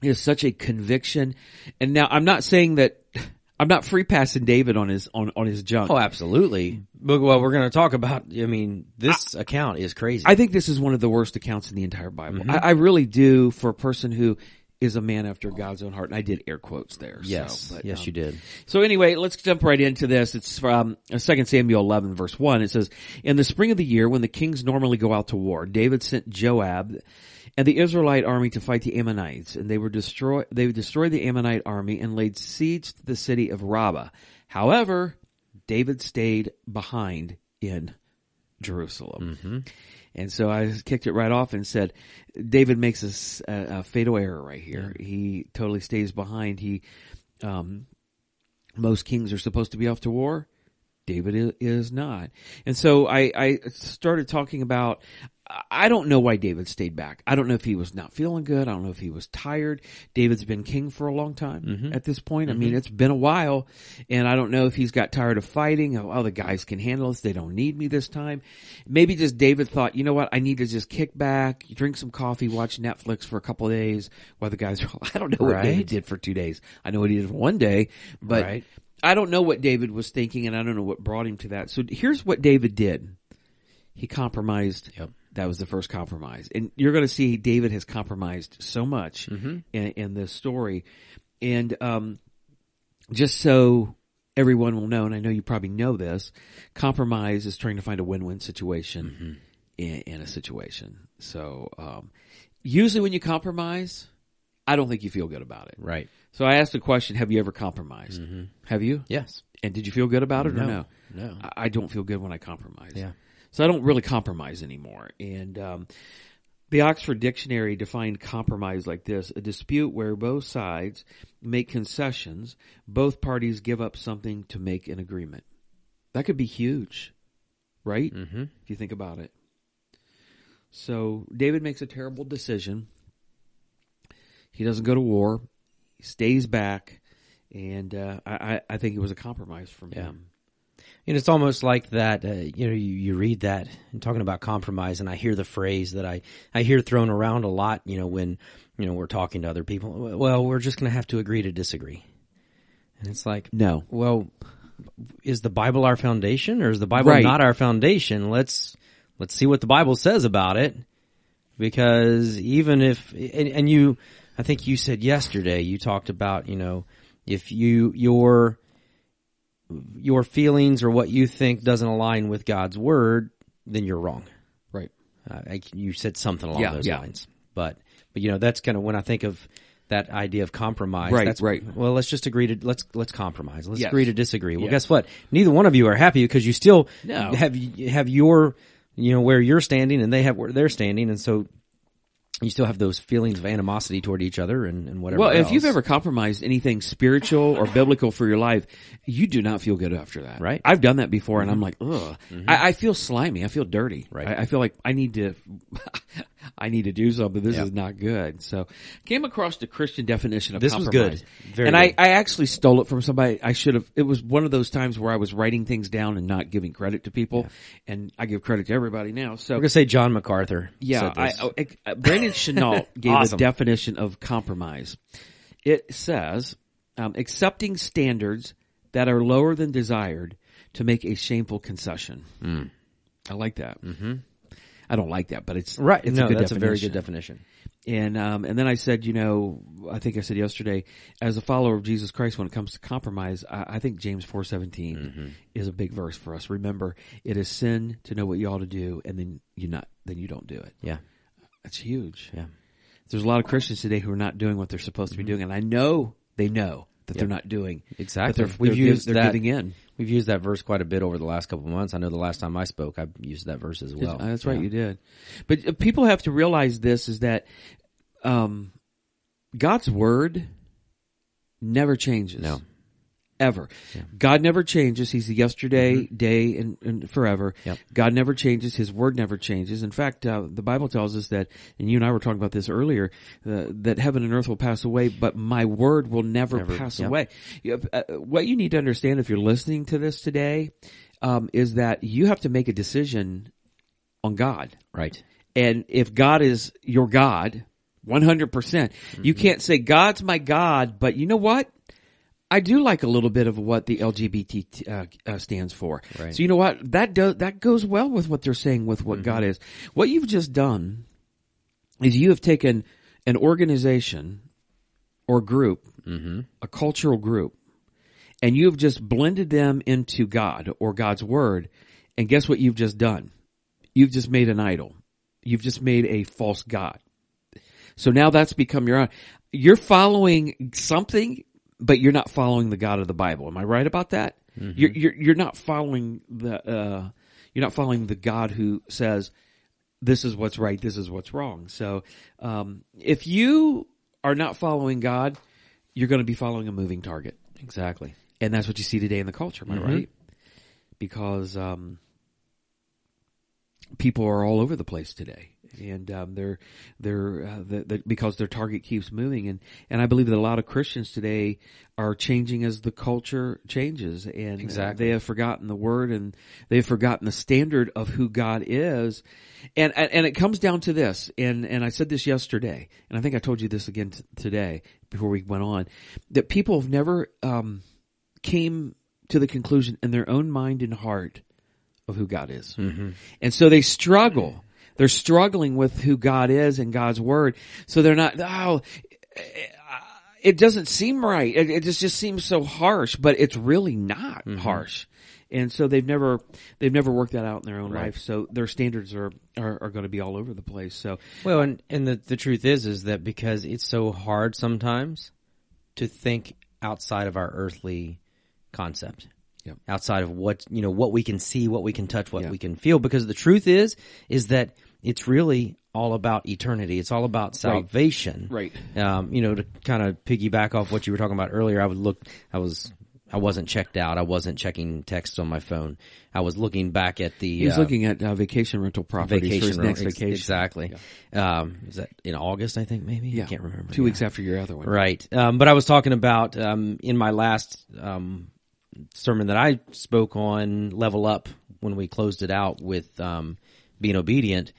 He has such a conviction. And now I'm not saying that – I'm not free passing David on his on, on his junk. Oh, absolutely. But well, we're going to talk about – I mean this I, account is crazy. I think this is one of the worst accounts in the entire Bible. Mm-hmm. I, I really do for a person who – is a man after God's own heart. And I did air quotes there. Yes. So, but, yes, um, you did. So anyway, let's jump right into this. It's from Second Samuel eleven, verse one. It says, in the spring of the year, when the kings normally go out to war, David sent Joab and the Israelite army to fight the Ammonites. And they were destroy, they destroyed the Ammonite army and laid siege to the city of Rabbah. However, David stayed behind in Jerusalem. Mm-hmm. And so I kicked it right off and said, David makes a, a, a fatal error right here. Yeah. He totally stays behind. He, um, most kings are supposed to be off to war. David is not. And so I, I started talking about, I don't know why David stayed back. I don't know if he was not feeling good. I don't know if he was tired. David's been king for a long time mm-hmm. at this point. Mm-hmm. I mean, it's been a while, and I don't know if he's got tired of fighting. Oh, oh, the guys can handle us. They don't need me this time. Maybe just David thought, you know what? I need to just kick back, drink some coffee, watch Netflix for a couple of days while the guys are, I don't know right. what David did for two days. I know what he did for one day, but right. I don't know what David was thinking, and I don't know what brought him to that. So here's what David did. He compromised. Yep. That was the first compromise. And you're going to see David has compromised so much mm-hmm. in, in this story. And um, just so everyone will know, and I know you probably know this, compromise is trying to find a win-win situation mm-hmm. in, in a situation. So um, usually when you compromise, I don't think you feel good about it. Right. So I asked the question, have you ever compromised? Mm-hmm. Have you? Yes. And did you feel good about it no, or no? No. I, I don't feel good when I compromise. Yeah. So I don't really compromise anymore. And um, the Oxford Dictionary defined compromise like this: a dispute where both sides make concessions, both parties give up something to make an agreement. That could be huge, right? Mm-hmm. If you think about it. So David makes a terrible decision. He doesn't go to war. He stays back. And uh, I, I think it was a compromise from yeah. him. And it's almost like that, uh, you know, you, you read that and talking about compromise, and I hear the phrase that I, I hear thrown around a lot, you know, when, you know, we're talking to other people. Well, we're just going to have to agree to disagree. And it's like, no, well, is the Bible our foundation, or is the Bible right. not our foundation? Let's, let's see what the Bible says about it. Because even if, and, and you, I think you said yesterday, you talked about, you know, if you, your, your feelings or what you think doesn't align with God's word, then you're wrong. Right. Uh, I, you said something along yeah, those yeah. lines. But, but you know, that's kind of when I think of that idea of compromise. Right, that's, right. Well, let's just agree to, let's, let's compromise. Let's yes. agree to disagree. Well, yes. guess what? Neither one of you are happy because you still no. have, have your, you know, where you're standing and they have where they're standing. And so you still have those feelings of animosity toward each other and, and whatever Well, else. If you've ever compromised anything spiritual or biblical for your life, you do not feel good after that. Right. I've done that before, mm-hmm. and I'm like, ugh. Mm-hmm. I, I feel slimy. I feel dirty. Right. I, I feel like I need to I need to do something. This yep. is not good. So came across the Christian definition of this compromise. This was good. Very and good. I, I actually stole it from somebody. I should have. It was one of those times where I was writing things down and not giving credit to people, yeah. and I give credit to everybody now. So we're going to say John MacArthur. Yeah. Said this. I, I, I, Brandon Chenault gave awesome. a definition of compromise. It says, um, accepting standards that are lower than desired to make a shameful concession. Mm. I like that. Mm-hmm. I don't like that, but it's right. It's no, a good that's definition. a very good definition. And um, and then I said, you know, I think I said yesterday, as a follower of Jesus Christ, when it comes to compromise, I, I think James four seventeen mm-hmm. is a big verse for us. Remember, it is sin to know what you ought to do, and then you not then you don't do it. Yeah. That's huge. Yeah. There's a lot of Christians today who are not doing what they're supposed to be doing, and I know they know that yep. they're not doing. Exactly. They're, we've they're, used they're that, giving in. We've used that verse quite a bit over the last couple of months. I know the last time I spoke, I used that verse as well. It's, that's right, yeah. you did. But people have to realize this is that um, God's word never changes. No. Ever. Yeah. God never changes. He's the yesterday, mm-hmm. day, and, and forever. Yep. God never changes. His word never changes. In fact, uh, the Bible tells us that, and you and I were talking about this earlier, uh, that heaven and earth will pass away, but my word will never, never. pass yep. away. You, uh, what you need to understand if you're listening to this today um, is that you have to make a decision on God. Right. And if God is your God, one hundred percent, mm-hmm. you can't say, God's my God, but you know what? I do like a little bit of what the L G B T uh, uh, stands for. Right. So you know what? That does, that goes well with what they're saying with what mm-hmm. God is. What you've just done is you have taken an organization or group, mm-hmm. a cultural group, and you have just blended them into God or God's word. And guess what you've just done? You've just made an idol. You've just made a false God. So now that's become your own. You're following something, but you're not following the God of the Bible. Am I right about that? Mm-hmm. You're, you're, you're not following the, uh, you're not following the God who says, this is what's right, this is what's wrong. So um, if you are not following God, you're going to be following a moving target. Exactly. And that's what you see today in the culture, am I mm-hmm. right? Because um, people are all over the place today. And um, they're they're uh, the, the, because their target keeps moving, and, and I believe that a lot of Christians today are changing as the culture changes, and exactly. they have forgotten the word, and they've forgotten the standard of who God is, and and it comes down to this. And, and I said this yesterday, and I think I told you this again t- today before we went on, that people have never um, came to the conclusion in their own mind and heart of who God is, mm-hmm. and so they struggle. They're struggling with who God is and God's word. So they're not, oh, it doesn't seem right. It, it just, just seems so harsh, but it's really not mm-hmm. harsh. And so they've never, they've never worked that out in their own right. life. So their standards are, are, are going to be all over the place. So, well, and, and the, the truth is, is that because it's so hard sometimes to think outside of our earthly concept. Yep. Outside of what, you know, what we can see, what we can touch, what yep. we can feel. Because the truth is, is that it's really all about eternity. It's all about salvation. Right. right. Um, you know, to kind of piggyback off what you were talking about earlier, I would look, I was, I wasn't checked out. I wasn't checking texts on my phone. I was looking back at the, He was uh, looking at uh, vacation rental properties vacation for his next ex- vacation. Exactly. Yeah. Um, is that in August, I think, maybe? Yeah. I can't remember. Two yeah. weeks after your other one. Right. Um, but I was talking about, um, in my last, um, sermon that I spoke on, Level Up, when we closed it out with um, being obedient,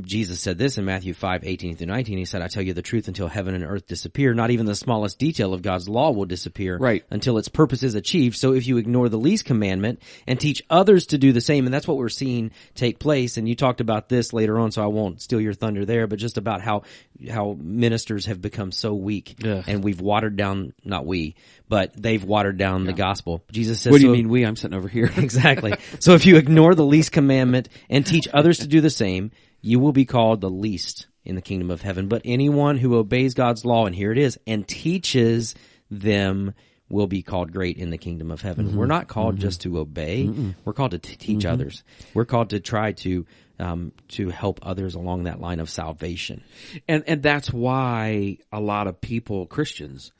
Jesus said this in Matthew five, eighteen through nineteen. He said, I tell you the truth, until heaven and earth disappear, not even the smallest detail of God's law will disappear right. until its purpose is achieved. So if you ignore the least commandment and teach others to do the same, and that's what we're seeing take place. And you talked about this later on, so I won't steal your thunder there, but just about how, how ministers have become so weak Ugh. and we've watered down, not we, but they've watered down yeah. the gospel. Jesus says, what do you so, mean we? I'm sitting over here. Exactly. So if you ignore the least commandment and teach others to do the same, you will be called the least in the kingdom of heaven, but anyone who obeys God's law, and here it is, and teaches them will be called great in the kingdom of heaven. Mm-hmm. We're not called mm-hmm. just to obey. Mm-mm. We're called to t- teach mm-hmm. others. We're called to try to um, to help others along that line of salvation. And and that's why a lot of people, Christians,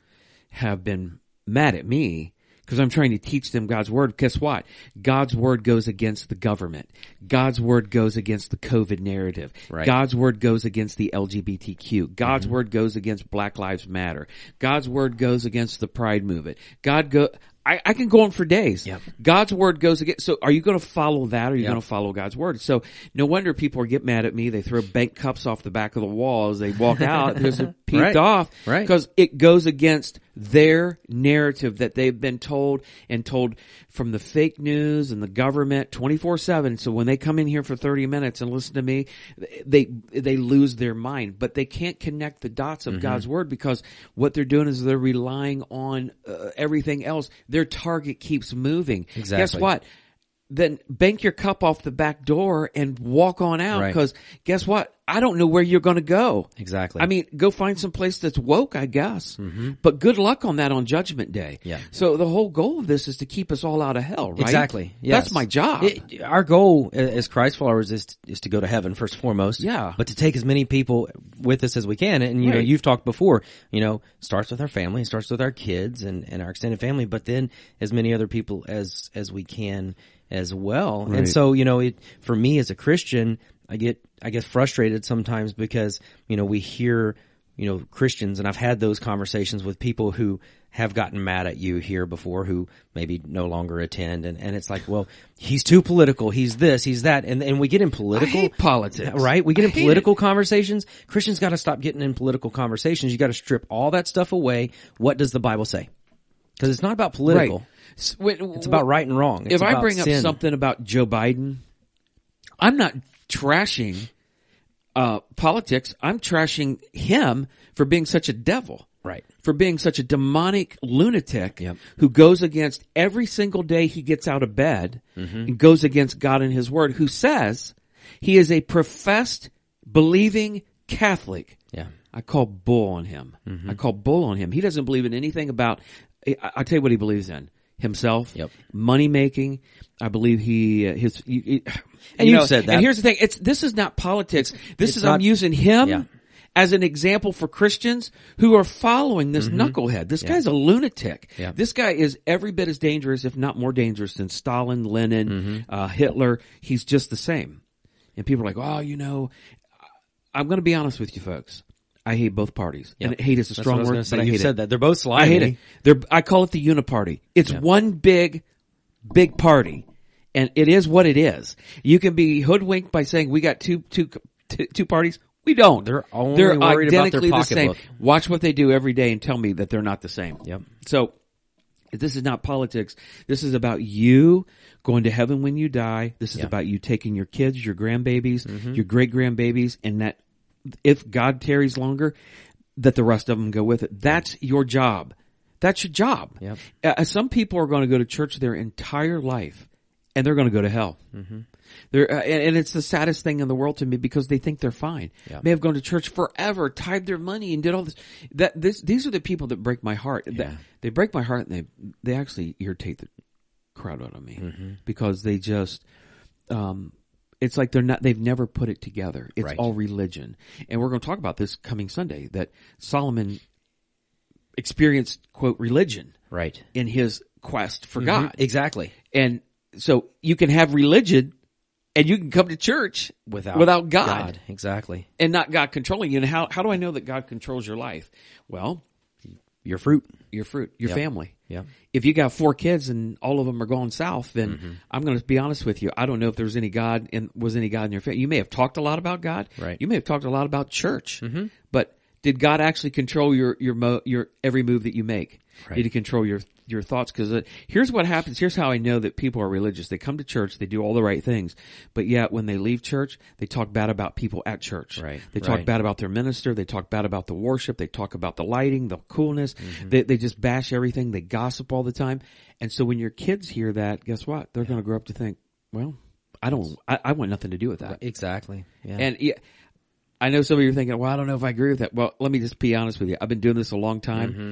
have been mad at me, because I'm trying to teach them God's word. Guess what? God's word goes against the government. God's word goes against the COVID narrative. Right. God's word goes against the L G B T Q. God's mm-hmm. word goes against Black Lives Matter. God's word goes against the Pride movement. God go. I, I can go on for days. Yep. God's word goes against. So are you going to follow that, or are you yep. going to follow God's word? So no wonder people get mad at me. They throw bank cups off the back of the walls. They walk out because they're peeved right. off. Right. Because it goes against their narrative that they've been told and told from the fake news and the government twenty-four seven. So when they come in here for thirty minutes and listen to me, they they lose their mind. But they can't connect the dots of mm-hmm. God's word, because what they're doing is they're relying on uh, everything else. Their target keeps moving. Exactly. Guess what? Then bank your cup off the back door and walk on out, because right. guess what? I don't know where you're going to go. Exactly. I mean, go find some place that's woke, I guess. Mm-hmm. But good luck on that on Judgment Day. Yeah. So the whole goal of this is to keep us all out of hell, right? Exactly. Yes. That's my job. It, our goal as Christ followers is to, is to go to heaven first and foremost. Yeah. But to take as many people with us as we can. And you right. know, you've talked before, you know, starts with our family, starts with our kids and, and our extended family, but then as many other people as, as we can as well. Right. And so, you know, it, for me as a Christian, I get, I get frustrated sometimes because, you know, we hear, you know, Christians, and I've had those conversations with people who have gotten mad at you here before, who maybe no longer attend. And, and it's like, well, he's too political. He's this, he's that. And, and we get in political. I hate politics. Right? We get in political it. conversations. Christians got to stop getting in political conversations. You got to strip all that stuff away. What does the Bible say? Because it's not about political. Right. It's about right and wrong. It's if I bring sin. up something about Joe Biden, I'm not trashing uh, politics. I'm trashing him for being such a devil. Right. For being such a demonic lunatic yep. who goes against every single day he gets out of bed mm-hmm. and goes against God and his word, who says he is a professed, believing Catholic. Yeah. I call bull on him. Mm-hmm. I call bull on him. He doesn't believe in anything about – I'll tell you what he believes in. himself, yep. money making. I believe he uh, his. He, he, and you know, said that. And here's the thing: it's this is not politics. This it's is not, I'm using him yeah. as an example for Christians who are following this mm-hmm. knucklehead. This yeah. guy's a lunatic. Yeah. This guy is every bit as dangerous, if not more dangerous, than Stalin, Lenin, mm-hmm. uh, Hitler. He's just the same. And people are like, "Oh, you know, I'm going to be honest with you, folks." I hate both parties. Yep. And hate is a That's strong word, but I you hate said it. That. They're both slimy. I hate it. They're, I call it the uniparty. It's yep. one big, big party, and it is what it is. You can be hoodwinked by saying we got two, two, two, two parties. We don't. They're only they're worried about their pocketbook. The Watch what they do every day and tell me that they're not the same. Yep. So this is not politics. This is about you going to heaven when you die. This is yep. about you taking your kids, your grandbabies, mm-hmm. your great-grandbabies, and that if God tarries longer, that the rest of them go with it. That's your job. That's your job. Yep. Uh, some people are going to go to church their entire life, and they're going to go to hell. Mm-hmm. They're, uh, and, and it's the saddest thing in the world to me because they think they're fine. Yep. May have gone to church forever, tied their money, and did all this. That this these are the people that break my heart. Yeah. That, they break my heart, and they they actually irritate the crowd out of me mm-hmm. because they just. Um, It's like they're not, they've never put it together. It's right. all religion. And we're going to talk about this coming Sunday, that Solomon experienced, quote, religion. Right. In his quest for mm-hmm. God. Exactly. And so you can have religion and you can come to church without, without God. God. Exactly. And not God controlling you. And how, how do I know that God controls your life? Well, your fruit. Your fruit. Your yep. family. Yeah. If you got four kids and all of them are going south, then mm-hmm. I'm going to be honest with you. I don't know if there was any God and was any God in your family. You may have talked a lot about God. Right. You may have talked a lot about church. Mm-hmm. But did God actually control your your mo- your every move that you make? Right. Did He control your your thoughts? Because uh, here's what happens. Here's how I know that people are religious. They come to church. They do all the right things. But yet when they leave church, they talk bad about people at church. Right. They talk right. bad about their minister. They talk bad about the worship. They talk about the lighting, the coolness. Mm-hmm. They, they just bash everything. They gossip all the time. And so when your kids hear that, guess what? They're yeah. going to grow up to think, well, I don't. I, I want nothing to do with that. Right. Exactly. Yeah. And yeah. I know some of you are thinking, well, I don't know if I agree with that. Well, let me just be honest with you. I've been doing this a long time. Mm-hmm.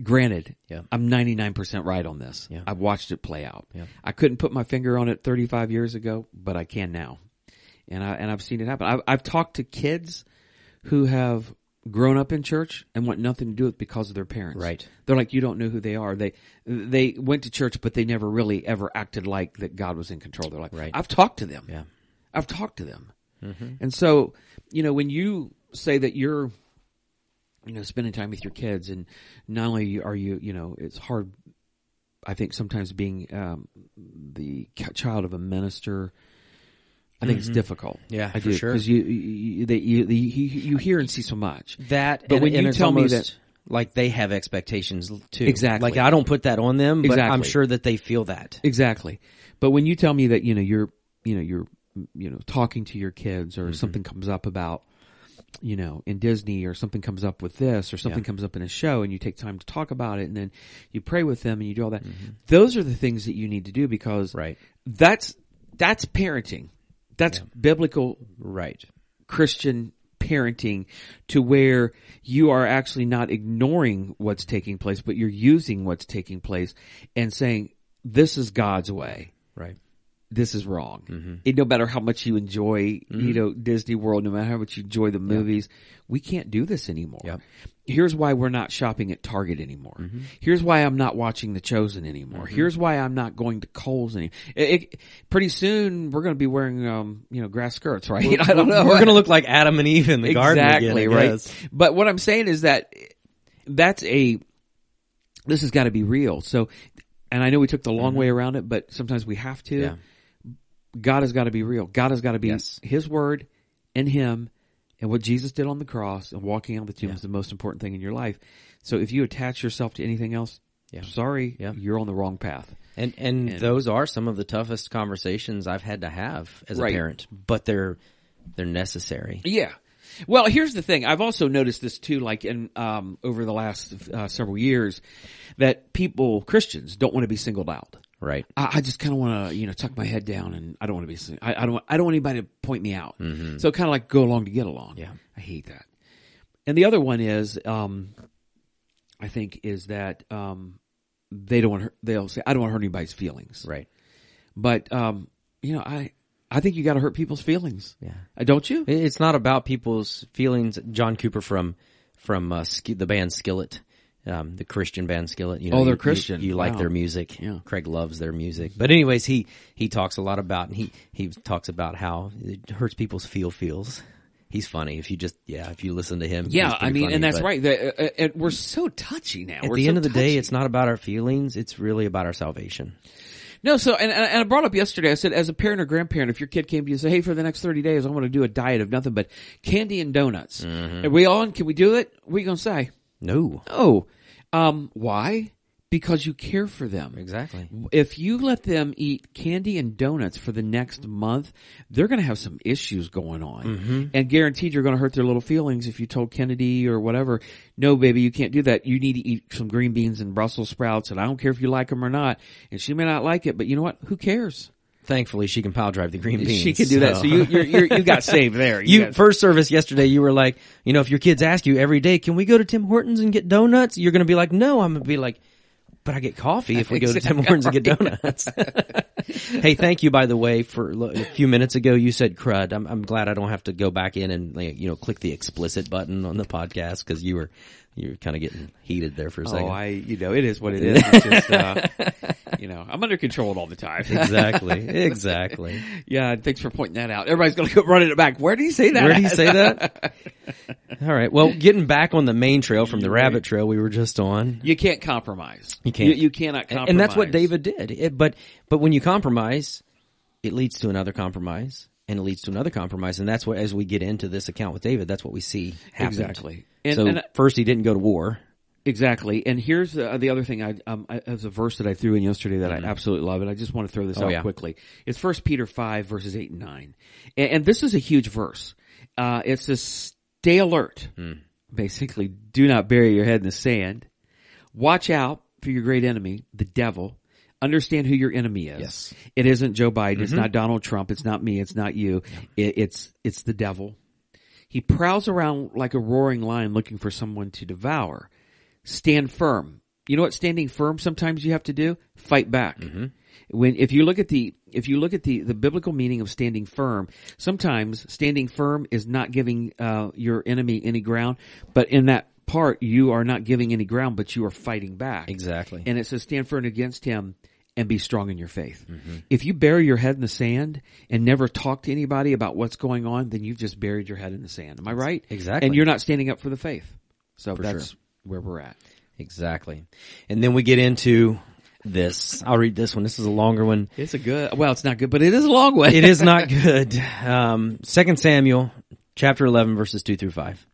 Granted, yeah. I'm ninety-nine percent right on this. Yeah. I've watched it play out. Yeah. I couldn't put my finger on it thirty-five years ago, but I can now. And, I, and I've seen it happen. I've, I've talked to kids who have grown up in church and want nothing to do with it because of their parents. Right. They're like, you don't know who they are. They they went to church, but they never really ever acted like that God was in control. They're like, right. I've talked to them. Yeah. I've talked to them. Mm-hmm. And so, you know, when you say that you're, you know, spending time with your kids and not only are you, you know, it's hard, I think sometimes being um, the child of a minister, I think mm-hmm. it's difficult. Yeah, I do, for sure. Because you you, they, you, they, you, you hear and see so much. That, but and, when and you tell me that. Like they have expectations too. Exactly. Like I don't put that on them, but exactly. I'm sure that they feel that. Exactly. But when you tell me that, you know, you're, you know, you're. you know, talking to your kids or mm-hmm. something comes up about, you know, in Disney or something comes up with this or something yeah. comes up in a show and you take time to talk about it and then you pray with them and you do all that. Mm-hmm. Those are the things that you need to do because right. that's, that's parenting. That's yeah. biblical, right. Christian parenting to where you are actually not ignoring what's taking place, but you're using what's taking place and saying, this is God's way. Right. This is wrong. Mm-hmm. It, no matter how much you enjoy, mm-hmm. you know, Disney World, no matter how much you enjoy the movies, yep. we can't do this anymore. Yep. Here's why we're not shopping at Target anymore. Mm-hmm. Here's why I'm not watching The Chosen anymore. Mm-hmm. Here's why I'm not going to Kohl's anymore. It, it, pretty soon we're going to be wearing, um, you know, grass skirts, right? We're, I don't know. We're going to look like Adam and Eve in the exactly, garden again, right? Guess. But what I'm saying is that that's a, this has got to be real. So, and I know we took the long mm-hmm. way around it, but sometimes we have to. Yeah. God has got to be real. God has got to be yes. His word and Him and what Jesus did on the cross and walking on the tomb yeah. is the most important thing in your life. So if you attach yourself to anything else, yeah. sorry, yeah. you're on the wrong path. And, and and those are some of the toughest conversations I've had to have as right. a parent, but they're they're necessary. Yeah. Well, here's the thing. I've also noticed this too, like in um, over the last uh, several years, that people, Christians, don't want to be singled out. Right. I, I just kind of want to, you know, tuck my head down, and I don't want to be. I, I don't. I don't want anybody to point me out. Mm-hmm. So kind of like go along to get along. Yeah. I hate that. And the other one is, um, I think, is that um, they don't want to, they'll say, I don't want to hurt anybody's feelings. Right. But, um, you know, I, I think you got to hurt people's feelings. Yeah. Uh, don't you? It's not about people's feelings. John Cooper from, from, uh, the band Skillet, um, the Christian band Skillet. You know, oh, they're you, Christian. You, you like wow. their music. Yeah. Craig loves their music. But anyways, he, he talks a lot about, and he, he talks about how it hurts people's feel feels. He's funny. If you just, yeah, if you listen to him. Yeah, I mean, funny, and that's right. The, uh, uh, we're so touchy now. At we're the so end of the touchy. day, it's not about our feelings. It's really about our salvation. No, so, and, and I brought up yesterday, I said, as a parent or grandparent, if your kid came to you and said, hey, for the next thirty days, I want to do a diet of nothing but candy and donuts. Mm-hmm. Are we on? Can we do it? What are you going to say? No. No. Um, why? Because you care for them. Exactly. If you let them eat candy and donuts for the next month, they're going to have some issues going on. Mm-hmm. And guaranteed you're going to hurt their little feelings if you told Kennedy or whatever, no, baby, you can't do that. You need to eat some green beans and Brussels sprouts, and I don't care if you like them or not. And she may not like it, but you know what? Who cares? Thankfully, she can pile drive the green beans. She can do so. that. So you you're, you're, you got saved there. You, you got... First service yesterday, you were like, you know, if your kids ask you every day, can we go to Tim Hortons and get donuts? You're going to be like, no. I'm going to be like, but I get coffee if we go to Tim Hortons and get donuts. Hey, thank you, by the way, for a few minutes ago you said crud. I'm, I'm glad I don't have to go back in and, like, you know, click the explicit button on the podcast because you were you were kind of getting heated there for a second. Oh, I, you know, it is what it is. It's just, uh, you know, I'm under control all the time. Exactly, exactly. Yeah, thanks for pointing that out. Everybody's going to go running it back. Where do you say that? Where do you say that? All right. Well, getting back on the main trail from the rabbit trail we were just on. You can't compromise. You can't. You, you cannot compromise. And that's what David did. It, but but when you compromise, it leads to another compromise, and it leads to another compromise. And that's what, as we get into this account with David, that's what we see happen. Exactly. And, so and, first he didn't go to war. Exactly. And here's the, the other thing. I, um, I there's a verse that I threw in yesterday that mm-hmm. I absolutely love, and I just want to throw this oh, out yeah. quickly. It's First Peter five, verses eight and nine. And, and this is a huge verse. Uh, it's this... Stay alert. Hmm. Basically, do not bury your head in the sand. Watch out for your great enemy, the devil. Understand who your enemy is. Yes. It isn't Joe Biden. Mm-hmm. It's not Donald Trump. It's not me. It's not you. Yeah. It, it's it's the devil. He prowls around like a roaring lion looking for someone to devour. Stand firm. You know what standing firm sometimes you have to do? Fight back. Mm-hmm. When if you look at the if you look at the, the biblical meaning of standing firm, sometimes standing firm is not giving uh, your enemy any ground, but in that part you are not giving any ground, but you are fighting back. Exactly. And it says stand firm against him and be strong in your faith. Mm-hmm. If you bury your head in the sand and never talk to anybody about what's going on, then you've just buried your head in the sand. Am I right? Exactly. And you're not standing up for the faith. So for that's sure. where we're at. Exactly. And then we get into this. I'll read this one. This is a longer one. It's a good, well, it's not good, but it is a long one. It is not good. Um, Second Samuel chapter eleven verses two through five.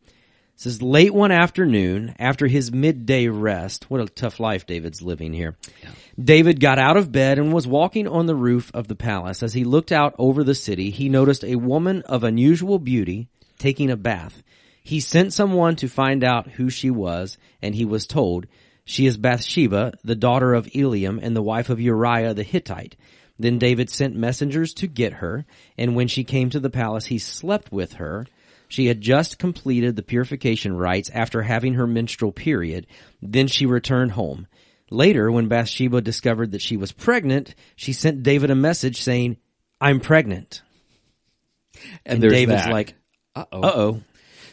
It says, late one afternoon, after his midday rest, what a tough life David's living here. Yeah. David got out of bed and was walking on the roof of the palace. As he looked out over the city, he noticed a woman of unusual beauty taking a bath. He sent someone to find out who she was, and he was told, she is Bathsheba, the daughter of Eliam, and the wife of Uriah the Hittite. Then David sent messengers to get her, and when she came to the palace, he slept with her. She had just completed the purification rites after having her menstrual period. Then she returned home. Later, when Bathsheba discovered that she was pregnant, she sent David a message saying, I'm pregnant. And, and David's that. like, uh-oh. Uh-oh.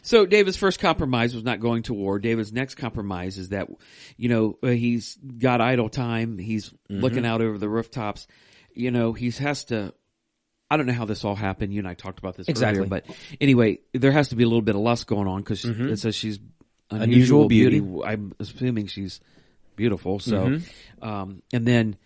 So David's first compromise was not going to war. David's next compromise is that, you know, he's got idle time. He's mm-hmm. looking out over the rooftops. You know, he has to – I don't know how this all happened. You and I talked about this exactly. earlier. But anyway, there has to be a little bit of lust going on because mm-hmm. it says she's unusual, unusual beauty. beauty. I'm assuming she's beautiful. So, mm-hmm. um, and then –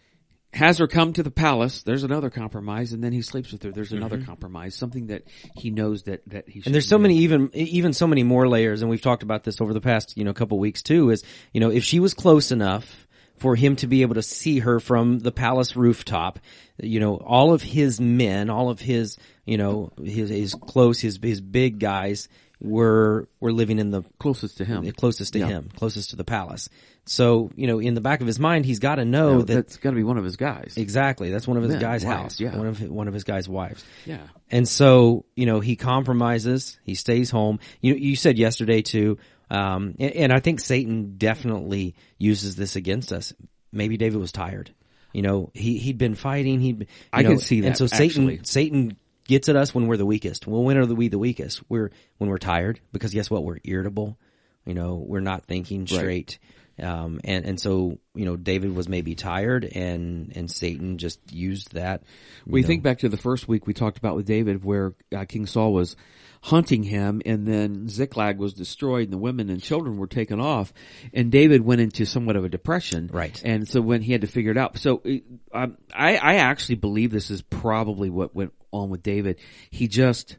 has her come to the palace. There's another compromise, and then he sleeps with her. There's another mm-hmm. compromise, something that he knows that that he. And there's so do. many, even even so many more layers, and we've talked about this over the past you know couple weeks too. Is you know if she was close enough for him to be able to see her from the palace rooftop, you know all of his men, all of his you know his his close his his big guys were were living in the closest to him, closest to yeah. him, closest to the palace. So, you know, in the back of his mind, he's got to know no, that that's got to be one of his guys. Exactly, that's one of his Men, guys' wives, house, yeah. one of one of his guys' wives. Yeah. And so, you know, he compromises. He stays home. You you said yesterday too, um, and, and I think Satan definitely uses this against us. maybe David was tired. You know, he, he'd been fighting. He'd, you I know, can see that. And so Satan, actually. Satan gets at us when we're the weakest. Well, when are we the weakest? We're when we're tired, because guess what? We're irritable. You know, we're not thinking straight. Right. Um, and, and so, you know, David was maybe tired, and, and Satan just used that. We know. Think back to the first week we talked about with David, where uh, King Saul was hunting him, and then Ziklag was destroyed, and the women and children were taken off, and David went into somewhat of a depression. Right. And so when he had to figure it out. So um, I, I actually believe this is probably what went on with David. He just,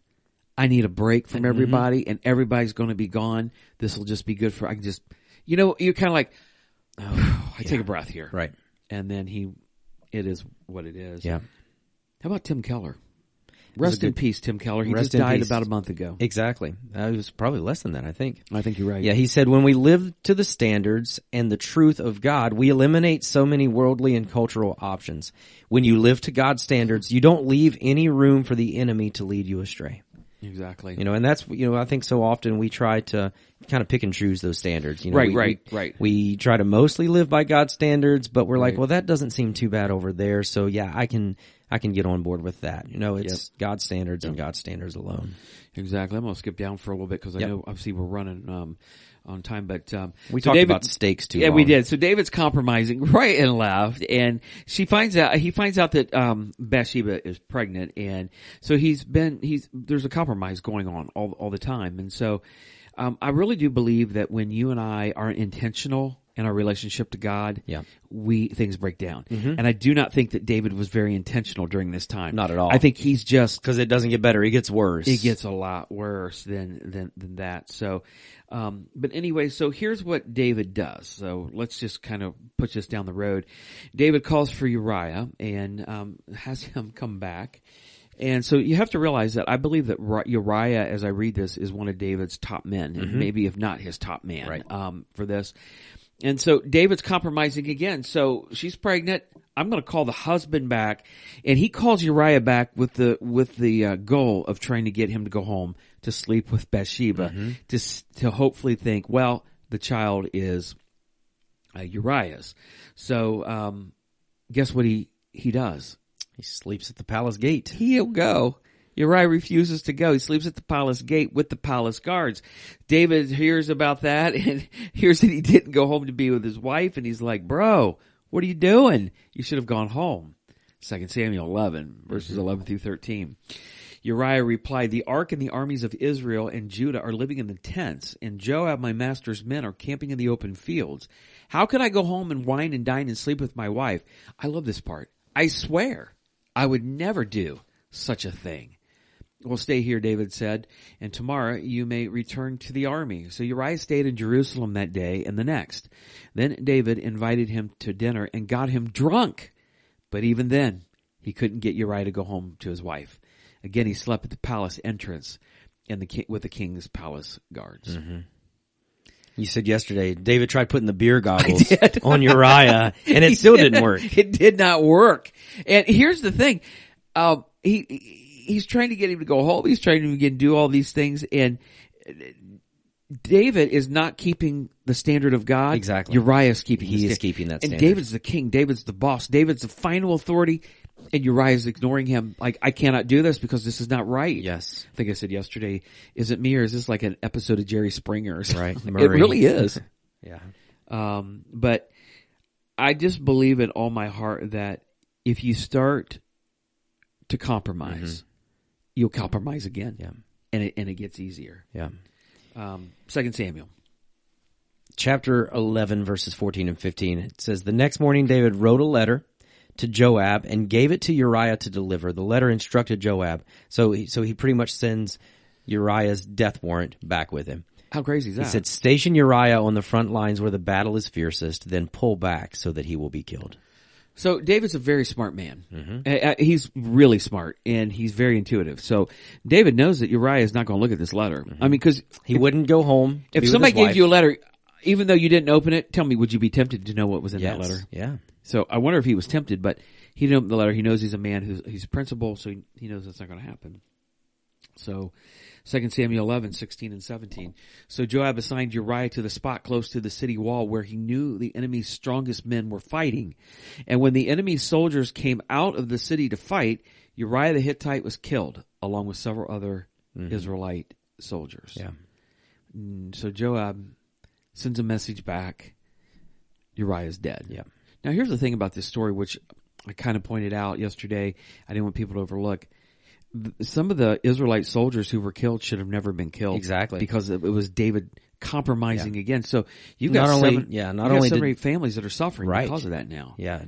I need a break from everybody, mm-hmm. and everybody's going to be gone. This will just be good for, I can just, you know, you're kind of like, oh, I yeah. take a breath here. Right. And then he, it is what it is. Yeah. How about Tim Keller? Rest good, in peace, Tim Keller. He just died peace. about a month ago. Exactly. Uh, it was probably less than that, I think. I think you're right. Yeah, he said, when we live to the standards and the truth of God, we eliminate so many worldly and cultural options. When you live to God's standards, you don't leave any room for the enemy to lead you astray. Exactly. You know, and that's, you know, I think so often we try to kind of pick and choose those standards. You know, right, we, right, we, right. We try to mostly live by God's standards, but we're right. like, well, that doesn't seem too bad over there. So, yeah, I can... I can get on board with that. You know, it's yep. God's standards yep. and God's standards alone. Exactly. I'm going to skip down for a little bit because I yep. know, obviously, we're running um, on time. But um, we so talked David, about stakes too. Yeah, long. We did. So David's compromising right and left, and she finds out. He finds out that um, Bathsheba is pregnant, and so he's been. He's there's a compromise going on all all the time, and so um, I really do believe that when you and I are intentional in our relationship to God, yeah. we things break down. Mm-hmm. And I do not think that David was very intentional during this time. Not at all. I think he's just... Because it doesn't get better. It gets worse. It gets a lot worse than than, than that. So, um, but anyway, so here's what David does. So let's just kind of push this down the road. David calls for Uriah and um, has him come back. And so you have to realize that I believe that Uriah, as I read this, is one of David's top men, mm-hmm. and maybe if not his top man right. um, for this. And so David's compromising again. So she's pregnant. I'm going to call the husband back, and he calls Uriah back with the with the uh, goal of trying to get him to go home to sleep with Bathsheba, mm-hmm. to to hopefully think, well, the child is uh, Uriah's. So um, guess what he he does? He sleeps at the palace gate. He'll go. Uriah refuses to go. He sleeps at the palace gate with the palace guards. David hears about that and hears that he didn't go home to be with his wife. And he's like, bro, what are you doing? You should have gone home. Second Samuel eleven, verses eleven through thirteen. Uriah replied, the ark and the armies of Israel and Judah are living in the tents, and Joab, my master's men, are camping in the open fields. How could I go home and wine and dine and sleep with my wife? I love this part. I swear I would never do such a thing. Well, stay here, David said, and tomorrow you may return to the army. So Uriah stayed in Jerusalem that day and the next. Then David invited him to dinner and got him drunk. But even then, he couldn't get Uriah to go home to his wife. Again, he slept at the palace entrance and the with the king's palace guards. Mm-hmm. You said yesterday, David tried putting the beer goggles on Uriah, and it still did. didn't work. It did not work. And here's the thing. Um, he... he He's trying to get him to go home. He's trying to get him to do all these things. And David is not keeping the standard of God. Exactly. Uriah is keeping He is keeping that standard. And David's the king. David's the boss. David's the final authority. And Uriah is ignoring him. Like, I cannot do this because this is not right. Yes. I think I said yesterday, is it me or is this like an episode of Jerry Springer? Right. Murray. It really is. Yeah. Um, but I just believe in all my heart that if you start to compromise, mm-hmm. you'll compromise again, yeah. and it and it gets easier. Yeah. Um, Second Samuel. Chapter eleven, verses fourteen and fifteen. It says, the next morning David wrote a letter to Joab and gave it to Uriah to deliver. The letter instructed Joab. So he, so he pretty much sends Uriah's death warrant back with him. How crazy is that? He said, station Uriah on the front lines where the battle is fiercest, then pull back so that he will be killed. So David's a very smart man. Mm-hmm. He's really smart, and he's very intuitive. So David knows that Uriah is not going to look at this letter. Mm-hmm. I mean, because he if, wouldn't go home. If somebody gave wife. you a letter, even though you didn't open it, tell me, would you be tempted to know what was in yes. that letter? Yeah. So I wonder if he was tempted, but he didn't open the letter. He knows he's a man who's he's a principal, so he, he knows that's not going to happen. So Second Samuel eleven, sixteen and seventeen. So Joab assigned Uriah to the spot close to the city wall where he knew the enemy's strongest men were fighting. And when the enemy's soldiers came out of the city to fight, Uriah the Hittite was killed, along with several other mm-hmm. Israelite soldiers. Yeah. So Joab sends a message back. Uriah's dead. Yeah. Now, here's the thing about this story, which I kind of pointed out yesterday. I didn't want people to overlook. Some of the Israelite soldiers who were killed should have never been killed. Exactly. Because it was David compromising yeah. again. So you've got not seven, only, yeah, not only seven did, or eight families that are suffering right. because of that now. Yeah.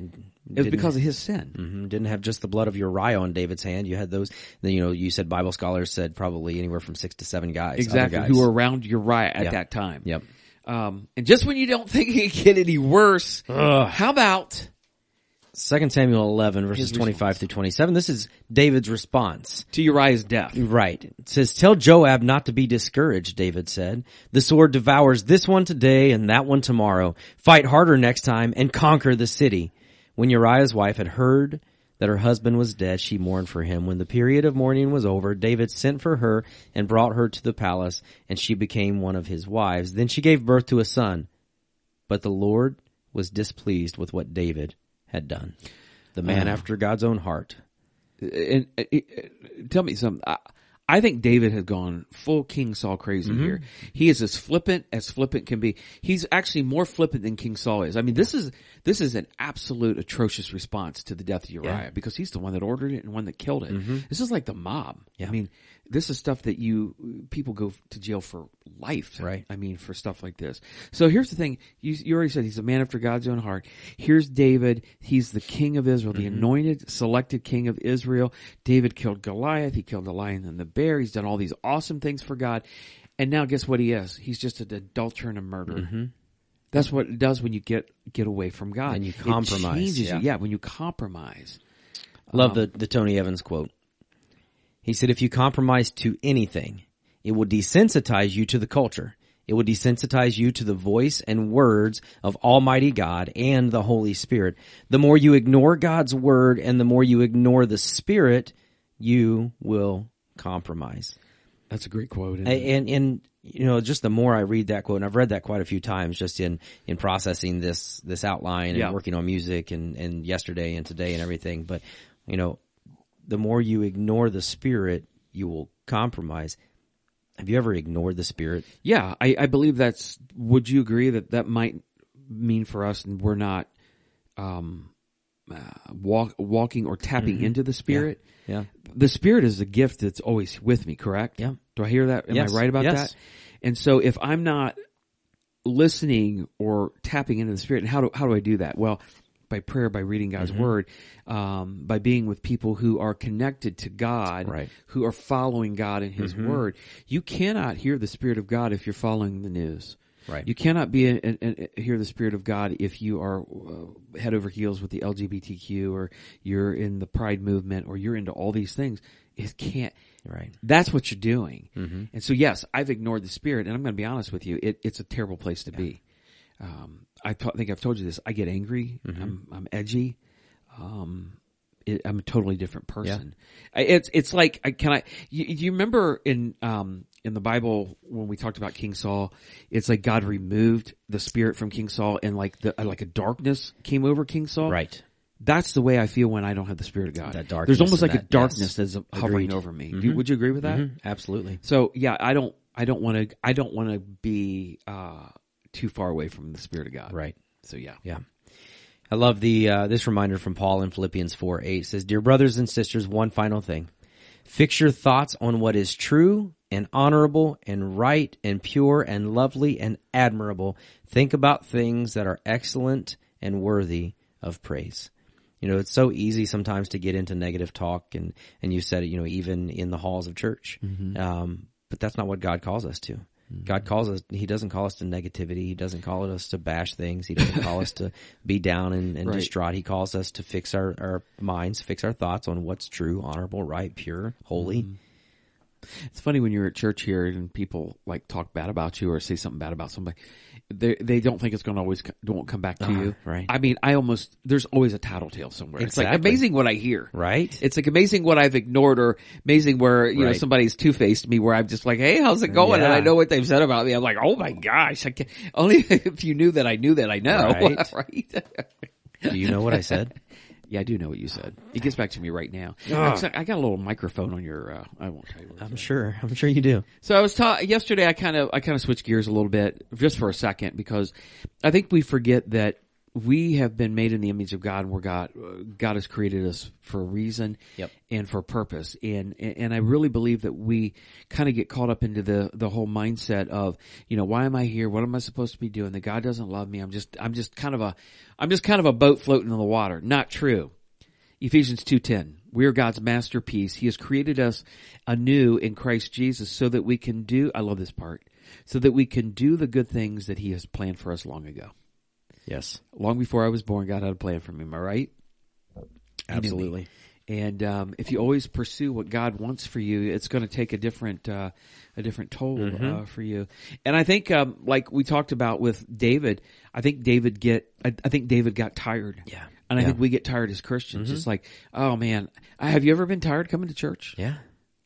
It was because of his sin. Mm-hmm, didn't have just the blood of Uriah on David's hand. You had those. Then, you know, you said Bible scholars said probably anywhere from six to seven guys. Exactly. Guys. Who were around Uriah at yep. that time. Yep. Um, and just when you don't think it can get any worse, Ugh. how about Second Samuel eleven, verses twenty-five through twenty-seven. This is David's response to Uriah's death. Right. It says, "Tell Joab not to be discouraged," David said. "The sword devours this one today and that one tomorrow. Fight harder next time and conquer the city." When Uriah's wife had heard that her husband was dead, she mourned for him. When the period of mourning was over, David sent for her and brought her to the palace, and she became one of his wives. Then she gave birth to a son. But the Lord was displeased with what David had done, the man uh, after God's own heart. And, and, and tell me something. I, I think David had gone full King Saul crazy mm-hmm. here. He is as flippant as flippant can be. He's actually more flippant than King Saul is. I mean, this is this is an absolute atrocious response to the death of Uriah yeah. because he's the one that ordered it and one that killed it. Mm-hmm. This is like the mob. Yeah. I mean, this is stuff that you people go to jail for life. Right. I mean, for stuff like this. So here's the thing. You, you already said he's a man after God's own heart. Here's David. He's the king of Israel, the mm-hmm. anointed, selected king of Israel. David killed Goliath. He killed the lion and the bear. He's done all these awesome things for God. And now guess what he is? He's just an adulterer and a murderer. Mm-hmm. That's what it does when you get, get away from God. And you compromise. It changes yeah. you. Yeah, when you compromise. Love um, the, the Tony Evans quote. He said, "If you compromise to anything, it will desensitize you to the culture. It will desensitize you to the voice and words of Almighty God and the Holy Spirit. The more you ignore God's word and the more you ignore the Spirit, you will compromise." That's a great quote. And, and, and, you know, just the more I read that quote, and I've read that quite a few times just in, in processing this, this outline and yeah. working on music and, and yesterday and today and everything. But, you know, the more you ignore the Spirit, you will compromise. Have you ever ignored the Spirit? Yeah, I, I believe that's, would you agree that that might mean for us and we're not um, uh, walk, walking or tapping mm-hmm. into the Spirit? Yeah. yeah. The Spirit is a gift that's always with me, correct? Yeah. Do I hear that? Am yes. I right about yes. that? And so if I'm not listening or tapping into the Spirit, and how do how do I do that? Well, by prayer, by reading God's mm-hmm. word, um, by being with people who are connected to God, right. who are following God and his mm-hmm. word. You cannot hear the Spirit of God if you're following the news. Right. You cannot be a, a, a, hear the Spirit of God if you are uh, head over heels with the L G B T Q or you're in the Pride movement or you're into all these things. It can't. Right. That's what you're doing. Mm-hmm. And so, yes, I've ignored the Spirit, and I'm going to be honest with you. It, it's a terrible place to yeah. be. Um, I t- think I've told you this. I get angry. Mm-hmm. I'm, I'm edgy. Um, it, I'm a totally different person. Yeah. I, it's it's like I, can I? You, you remember in um in the Bible when we talked about King Saul, it's like God removed the Spirit from King Saul and like the like a darkness came over King Saul. Right. That's the way I feel when I don't have the Spirit of God. That darkness. There's almost like that, a darkness yes. that's hovering Agreed. over me. Mm-hmm. Do, would you agree with that? Mm-hmm. Absolutely. So yeah, I don't I don't want to I don't want to be. Uh, too far away from the Spirit of God. Right. So yeah. Yeah. I love the, uh, this reminder from Paul in Philippians four eight. It says, "Dear brothers and sisters, one final thing. Fix your thoughts on what is true and honorable and right and pure and lovely and admirable. Think about things that are excellent and worthy of praise." You know, it's so easy sometimes to get into negative talk and, and you said it, you know, even in the halls of church. Mm-hmm. Um, but that's not what God calls us to. God calls us, he doesn't call us to negativity. He doesn't call us to bash things. He doesn't call us to be down and, and right. distraught. He calls us to fix our, our minds, fix our thoughts on what's true, honorable, right, pure, holy. Mm-hmm. It's funny when you're at church here and people like talk bad about you or say something bad about somebody. They they don't think it's going to always don't come back to uh, you. Right. I mean, I almost there's always a tattletale somewhere. Exactly. It's like amazing what I hear. Right. It's like amazing what I've ignored or amazing where you right. know somebody's two faced me where I'm just like, hey, how's it going? Yeah. And I know what they've said about me. I'm like, oh my gosh, I can't. Only if you knew that I knew that I know. Right. Right? Do you know what I said? Yeah, I do know what you said. It gets back to me right now. Oh. I got a little microphone on your. Uh, I won't tell you. What I'm said. sure. I'm sure you do. So I was ta- yesterday. I kind of. I kind of switched gears a little bit, just for a second, because I think we forget that we have been made in the image of God, and we're God. God has created us for a reason, yep. and for a purpose. And and I really believe that we kind of get caught up into the the whole mindset of, you know, why am I here? What am I supposed to be doing? That God doesn't love me. I'm just. I'm just kind of a. I'm just kind of a boat floating in the water. Not true. Ephesians two ten. We are God's masterpiece. He has created us anew in Christ Jesus so that we can do, I love this part, so that we can do the good things that He has planned for us long ago. Yes. Long before I was born, God had a plan for me. Am I right? Absolutely. And um, if you always pursue what God wants for you, it's going to take a different uh, a different toll mm-hmm. uh, for you. And I think, um, like we talked about with David, I think David get I, I think David got tired. Yeah. And I yeah. think we get tired as Christians. Mm-hmm. It's like, oh man, I, have you ever been tired coming to church? Yeah.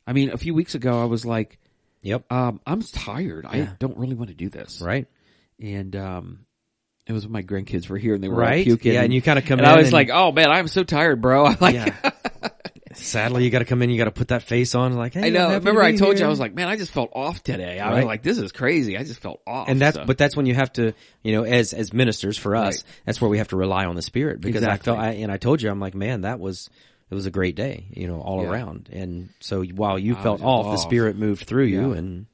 I mean, a few weeks ago, I was like, "Yep, um, I'm tired. Yeah. I don't really want to do this." Right. And um, it was when my grandkids were here and they were right? all puking. Yeah, and you kind of come and in. I was and... like, "Oh man, I'm so tired, bro." I'm like, yeah. Sadly, you got to come in. You got to put that face on. Like, hey, I know. Remember, I told here. you, I was like, man, I just felt off today. I right. was like, this is crazy. I just felt off. And that's, so. but that's when you have to, you know, as as ministers for us, right. that's where we have to rely on the Spirit, because exactly. I felt, I, and I told you, I'm like, man, that was it was a great day, you know, all yeah. around. And so while you I felt off, off, the Spirit moved through yeah. you. And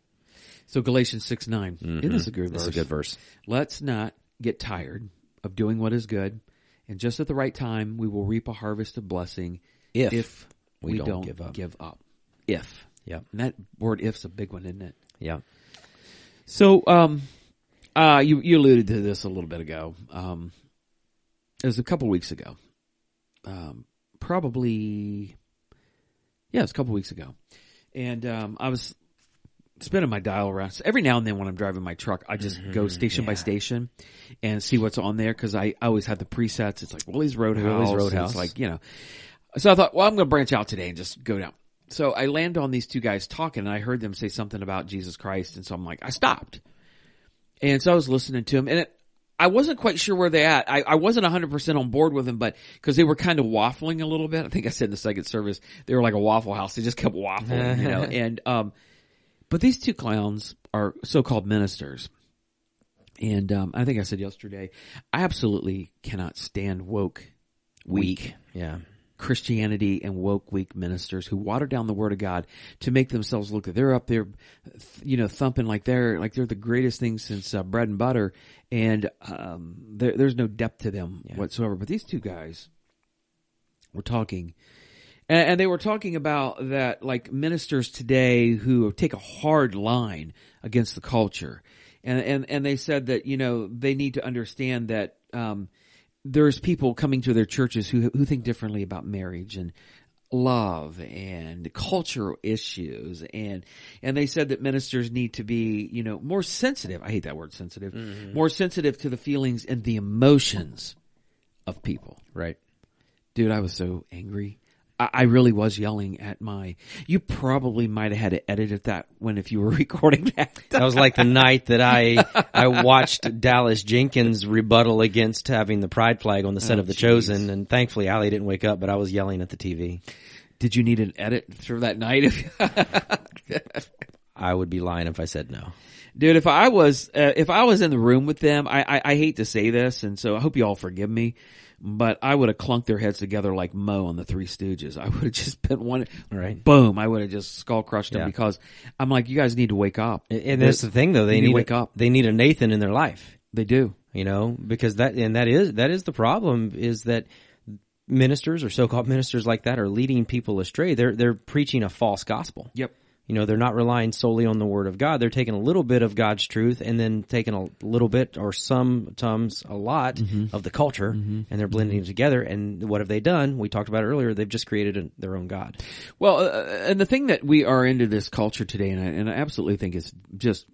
so Galatians six nine, mm-hmm. it is a good verse. It's a good verse. Let's not get tired of doing what is good, and just at the right time, we will reap a harvest of blessing. If, if we, we don't, don't give up. give up. If. Yeah. And that word if's a big one, isn't it? Yeah. So, um, uh, you, you alluded to this a little bit ago. Um, it was a couple weeks ago. Um, probably, yeah, it was a couple weeks ago. And, um, I was spinning my dial around. So every now and then when I'm driving my truck, I just mm-hmm, go station yeah. by station and see what's on there, because I, I always have the presets. It's like Willie's Roadhouse. Willie's Roadhouse. It's like, you know. So I thought, well, I'm going to branch out today and just go down. So I land on these two guys talking, and I heard them say something about Jesus Christ. And so I'm like, I stopped. And so I was listening to them, and it, I wasn't quite sure where they at. I, I wasn't one hundred percent on board with them, but because they were kind of waffling a little bit. I think I said in the second service, they were like a Waffle House. They just kept waffling, you know. And um, but these two clowns are so-called ministers. And um, I think I said yesterday, I absolutely cannot stand woke, weak. weak. Yeah. Christianity and woke weak ministers who water down the word of God to make themselves look that they're up there, you know, thumping like they're like they're the greatest thing since uh, bread and butter, and um, there, there's no depth to them yeah. whatsoever. But these two guys were talking, and, and they were talking about that, like ministers today who take a hard line against the culture, and and and they said that, you know, they need to understand that. Um, There's people coming to their churches who who think differently about marriage and love and cultural issues, and and they said that ministers need to be, you know, more sensitive. I hate that word, sensitive. Mm-hmm. More sensitive to the feelings and the emotions of people. Right, dude. I was so angry. I, I really was yelling at my. You probably might have had to edit that when if you were recording that. That was like the night that I I watched Dallas Jenkins rebuttal against having the pride flag on the set oh, of The geez. Chosen, and thankfully Allie didn't wake up, but I was yelling at the T V. Did you need an edit for that night? I would be lying if I said no. Dude, if I was uh, if I was in the room with them, I, I I hate to say this, and so I hope you all forgive me, but I would have clunked their heads together like Mo on the Three Stooges. I would have just been one, right. boom, I would have just skull crushed them yeah. because I'm like, you guys need to wake up. And, and that's the thing, though, they, they need to wake a, up. They need a Nathan in their life. They do, you know, because that and that is that is the problem, is that ministers or so-called ministers like that are leading people astray. They're they're preaching a false gospel. Yep. you know, they're not relying solely on the Word of God. They're taking a little bit of God's truth and then taking a little bit or sometimes a lot mm-hmm. of the culture, mm-hmm. and they're blending it together. And what have they done? We talked about it earlier. They've just created a, their own God. Well, uh, and the thing that we are into this culture today, and I, and I absolutely think it's just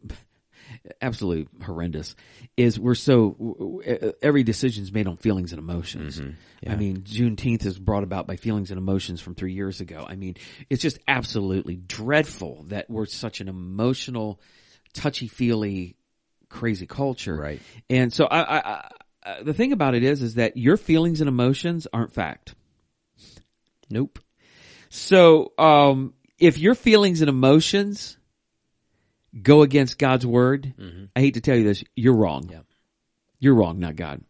absolutely horrendous, is we're so – every decision is made on feelings and emotions. Mm-hmm. Yeah. I mean, Juneteenth is brought about by feelings and emotions from three years ago. I mean, it's just absolutely dreadful that we're such an emotional, touchy-feely, crazy culture. Right. And so I, I, I, the thing about it is is that your feelings and emotions aren't fact. Nope. So um, if your feelings and emotions – go against God's word, mm-hmm. I hate to tell you this, you're wrong. Yeah. You're wrong, not God.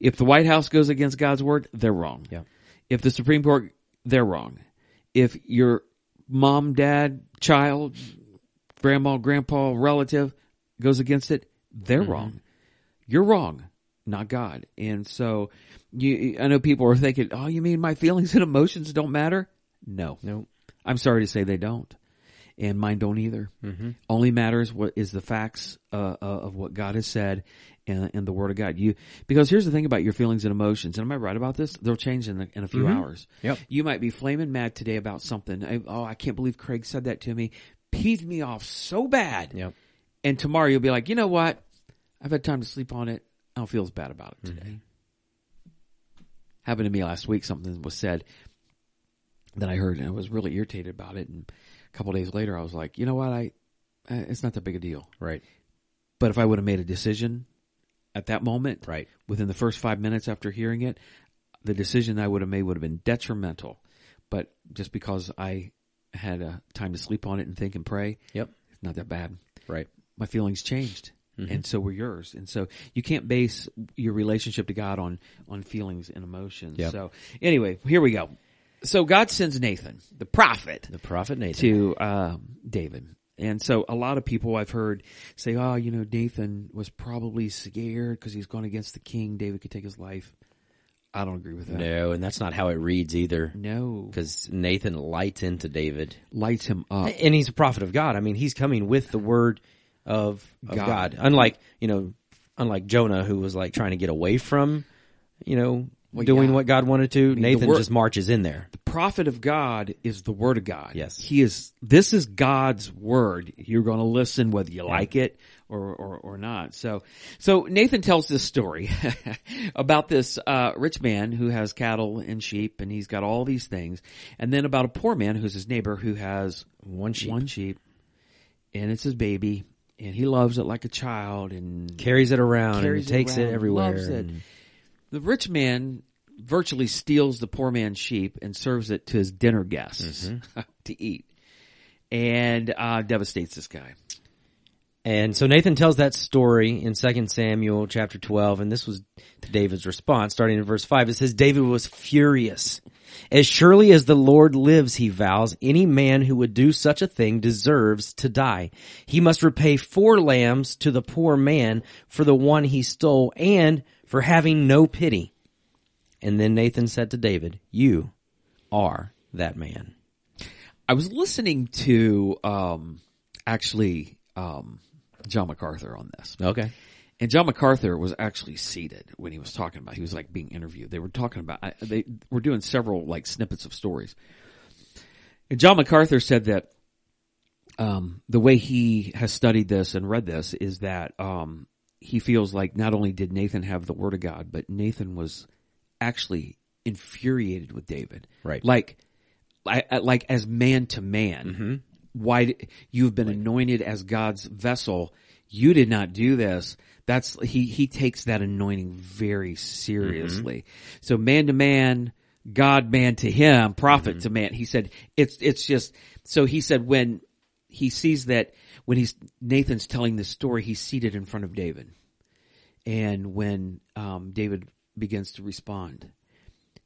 If the White House goes against God's word, they're wrong. Yeah. If the Supreme Court, they're wrong. If your mom, dad, child, grandma, grandpa, relative goes against it, they're mm-hmm. wrong. You're wrong, not God. And so you, I know people are thinking, oh, you mean my feelings and emotions don't matter? No. No. I'm sorry to say they don't. And mine don't either. Mm-hmm. Only matters what is the facts uh, of what God has said and, and the Word of God. You because here's the thing about your feelings and emotions. And am I right about this? They'll change in, the, in a few mm-hmm. hours. Yep. You might be flaming mad today about something. I, oh, I can't believe Craig said that to me. Peeved me off so bad. Yep. And tomorrow you'll be like, you know what? I've had time to sleep on it. I don't feel as bad about it today. Mm-hmm. Happened to me last week. Something was said that I heard, and I was really irritated about it. And a couple of days later, I was like, you know what? I, I it's not that big a deal. Right. But if I would have made a decision at that moment, right, within the first five minutes after hearing it, the decision I would have made would have been detrimental. But just because I had a time to sleep on it and think and pray, yep, it's not that bad. Right. My feelings changed. Mm-hmm. And so were yours. And so you can't base your relationship to God on, on feelings and emotions. Yep. So anyway, here we go. So God sends Nathan, the prophet, the prophet Nathan, to uh, David. And so a lot of people I've heard say, oh, you know, Nathan was probably scared because he's going against the king. David could take his life. I don't agree with that. No, and that's not how it reads either. No. Because Nathan lights into David. Lights him up. And he's a prophet of God. I mean, he's coming with the word of, of God. God. Unlike, you know, unlike Jonah, who was like trying to get away from, you know, Well, doing yeah. what God wanted to, I mean, Nathan word, just marches in there. The prophet of God is the Word of God. Yes. He is, this is God's Word. You're going to listen whether you like it or, or, or not. So, so Nathan tells this story about this, uh, rich man who has cattle and sheep and he's got all these things. And then about a poor man who's his neighbor who has one sheep, one sheep and it's his baby and he loves it like a child and carries it around carries and it takes around, it everywhere. Loves it. And, the rich man virtually steals the poor man's sheep and serves it to his dinner guests mm-hmm. to eat and uh, devastates this guy. And so Nathan tells that story in Second Samuel chapter twelve, and this was David's response, starting in verse five. It says, David was furious. As surely as the Lord lives, he vows, any man who would do such a thing deserves to die. He must repay four lambs to the poor man for the one he stole and for having no pity. And then Nathan said to David, you are that man. I was listening to um, actually um, John MacArthur on this. Okay. And John MacArthur was actually seated when he was talking about, he was like being interviewed. They were talking about, I, they were doing several like snippets of stories. And John MacArthur said that um, the way he has studied this and read this is that um, he feels like not only did Nathan have the Word of God, but Nathan was actually infuriated with David. Right. Like, I, I, like as man to man, mm-hmm. why you've been like, anointed as God's vessel. You did not do this. That's, he, he takes that anointing very seriously. Mm-hmm. So man to man, God man to him, prophet mm-hmm. to man. He said, it's, it's just, so he said when he sees that, when he's Nathan's telling this story, he's seated in front of David. And when um, David begins to respond,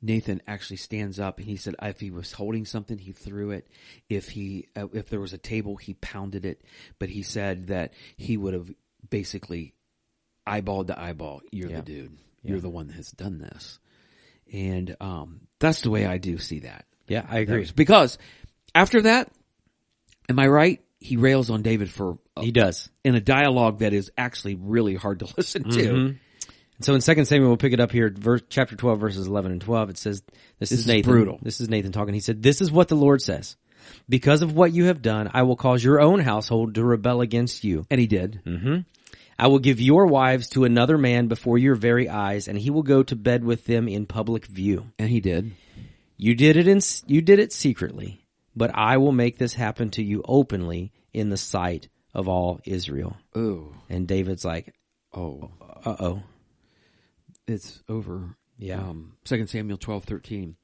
Nathan actually stands up and he said if he was holding something, he threw it. If he uh, if there was a table, he pounded it. But he said that he would have basically eyeballed to eyeball, you're yeah. the dude. Yeah. You're the one that has done this. And um, that's the way I do see that. Yeah, I agree. Because after that, Am I right? He rails on David for a, he does in a dialogue that is actually really hard to listen to. Mm-hmm. So in Second Samuel, we'll pick it up here, verse, chapter twelve, verses eleven and twelve. It says, this, this is Nathan. Is brutal. This is Nathan talking. He said, this is what the Lord says. Because of what you have done, I will cause your own household to rebel against you. And he did. Mm-hmm. I will give your wives to another man before your very eyes, and he will go to bed with them in public view. And he did. You did it in, you did it secretly, but I will make this happen to you openly in the sight of all Israel. Ooh. And David's like, oh, uh-oh. It's over. Yeah. Um, Second Samuel twelve thirteen.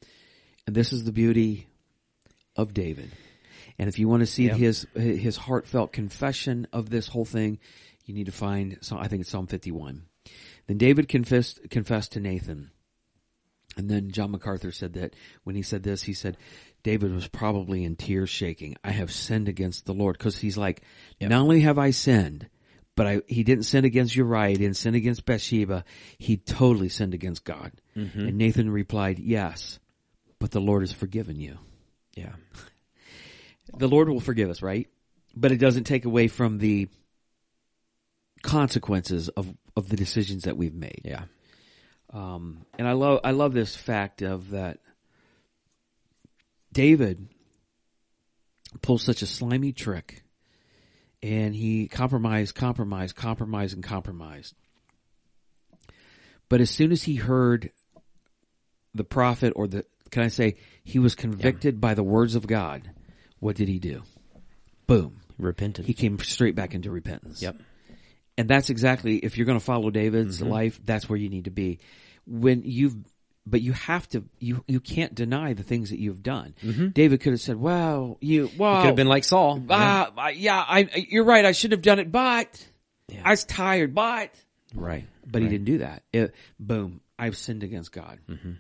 And this is the beauty of David. And if you want to see yep. his his heartfelt confession of this whole thing, you need to find, I think it's Psalm fifty-one. Then David confessed, confessed to Nathan. And then John MacArthur said that when he said this, he said, David was probably in tears shaking. I have sinned against the Lord. Because he's like, yep. not only have I sinned, but I, he didn't sin against Uriah, he didn't sin against Bathsheba. He totally sinned against God. Mm-hmm. And Nathan replied, yes, but the Lord has forgiven you. Yeah. The Lord will forgive us, right? But it doesn't take away from the consequences of, of the decisions that we've made. Yeah. Um, and I love I love this fact of that David pulls such a slimy trick. And he compromised, compromised, compromised, and compromised. But as soon as he heard the prophet, or the, can I say, he was convicted yeah. by the words of God, what did he do? Boom. Repented. He came straight back into repentance. Yep. And that's exactly, if you're going to follow David's mm-hmm. life, that's where you need to be. When you've, but you have to, you, you can't deny the things that you've done. Mm-hmm. David could have said, well, you, well, he could have been like Saul. Uh, yeah. yeah, I, you're right. I should have done it, but yeah. I was tired, but. Right. But right. he didn't do that. It, boom. I've sinned against God. Mm-hmm.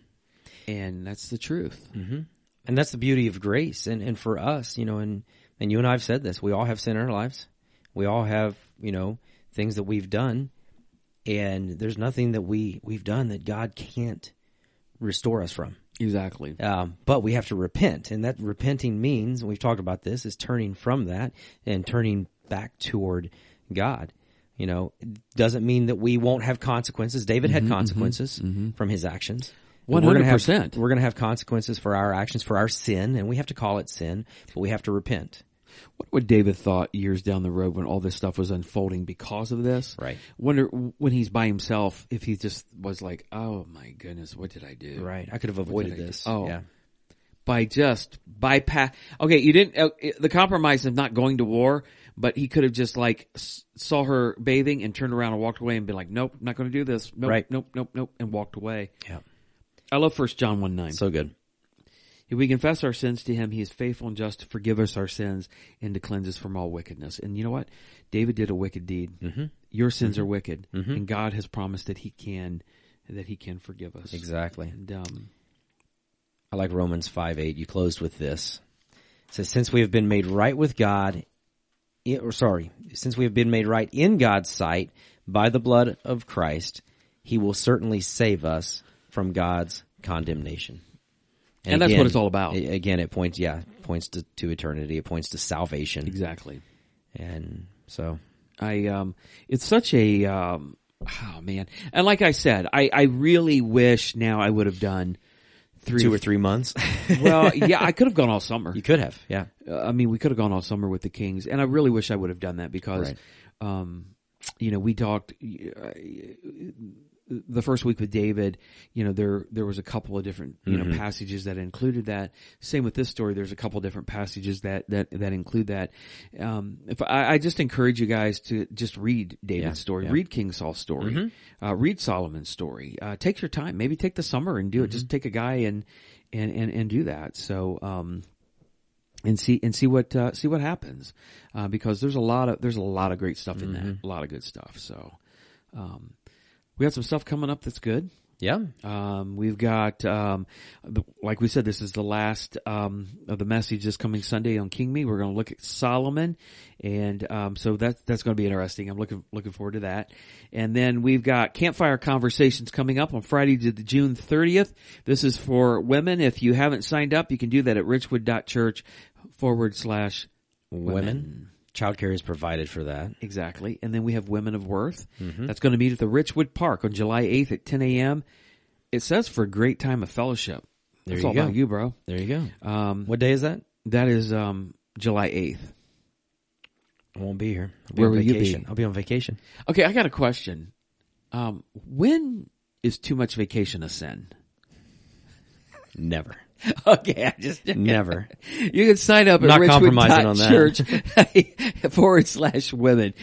And that's the truth. Mm-hmm. And that's the beauty of grace. And, and for us, you know, and, and you and I have said this, we all have sin in our lives. We all have, you know, things that we've done. And there's nothing that we, we've done that God can't restore us from. Exactly. Um, but we have to repent. And that repenting means, and we've talked about this, is turning from that and turning back toward God. You know, it doesn't mean that we won't have consequences. David mm-hmm, had consequences mm-hmm, from his actions. one hundred percent. We're going to have, have consequences for our actions, for our sin, and we have to call it sin, but we have to repent. What would David thought years down the road when all this stuff was unfolding because of this? Right. Wonder when he's by himself if he just was like, oh my goodness, what did I do? Right. I could have avoided this. Oh, yeah. By just bypass. Okay. You didn't, uh, the compromise of not going to war, but he could have just like s- saw her bathing and turned around and walked away and been like, nope, I'm not going to do this. Nope, right. Nope, nope, nope. And walked away. Yeah. I love First John one nine. So good. If we confess our sins to him, he is faithful and just to forgive us our sins and to cleanse us from all wickedness. And you know what? David did a wicked deed. Mm-hmm. Your sins mm-hmm. are wicked, mm-hmm. and God has promised that he can that he can forgive us. Exactly. And, um, I like Romans five eight. You closed with this. It says, since we have been made right with God, it, or sorry, since we have been made right in God's sight by the blood of Christ, he will certainly save us from God's condemnation. And, and that's again, what it's all about. It, again, it points, yeah, it points to, to eternity. It points to salvation. Exactly. And so, I, um, it's such a, um, oh man. And like I said, I, I really wish now I would have done three, two or three months. Well, yeah, I could have gone all summer. You could have, yeah. Uh, I mean, we could have gone all summer with the Kings, and I really wish I would have done that because, right. um, you know, we talked. Uh, The first week with David, you know, there there was a couple of different, you know, mm-hmm. passages that included that. Same with this story. There's a couple of different passages that that, that include that. Um, if I, I just encourage you guys to just read David's yeah, story, yeah. read King Saul's story, mm-hmm. uh, read Solomon's story. Uh, take your time. Maybe take the summer and do it. Mm-hmm. Just take a guy and and and, and do that. So um, and see and see what uh, see what happens uh, because there's a lot of there's a lot of great stuff in mm-hmm. that. A lot of good stuff. So. Um, We got some stuff coming up that's good. Yeah. Um, we've got, um, the, like we said, this is the last um, of the message this coming Sunday on King Me. We're going to look at Solomon. And um, so that's, that's going to be interesting. I'm looking looking forward to that. And then we've got Campfire Conversations coming up on Friday, June thirtieth. This is for women. If you haven't signed up, you can do that at Richwood.church forward slash women. women. Childcare is provided for that. Exactly. And then we have Women of Worth. Mm-hmm. That's going to meet at the Richwood Park on July eighth at ten a.m. It says for a great time of fellowship. There That's you all go. About you, bro. There you go. Um, what day is that? That is um, July eighth. I won't be here. I'll be Where on will vacation. you be? I'll be on vacation. Okay, I got a question. Um, when is too much vacation a sin? Never. Okay, I just never. You can sign up at Richwood dot church forward slash women.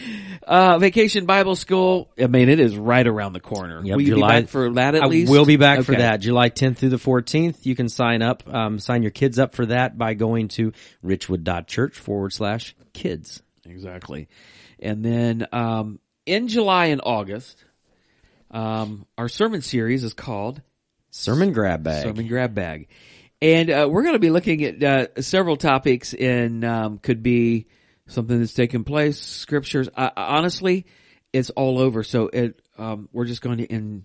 Uh, Vacation Bible School. I mean, it is right around the corner. Yep, will you July, be back for that at I least? I will be back okay. for that. July tenth through the fourteenth. You can sign up, um, sign your kids up for that by going to Richwood dot church forward slash kids. Exactly. And then, um, in July and August, um, our sermon series is called Sermon Grab Bag. Sermon Grab Bag. And uh, we're going to be looking at uh, several topics, and um, could be something that's taken place, scriptures. Uh, honestly, it's all over. So it, um, we're just going to, and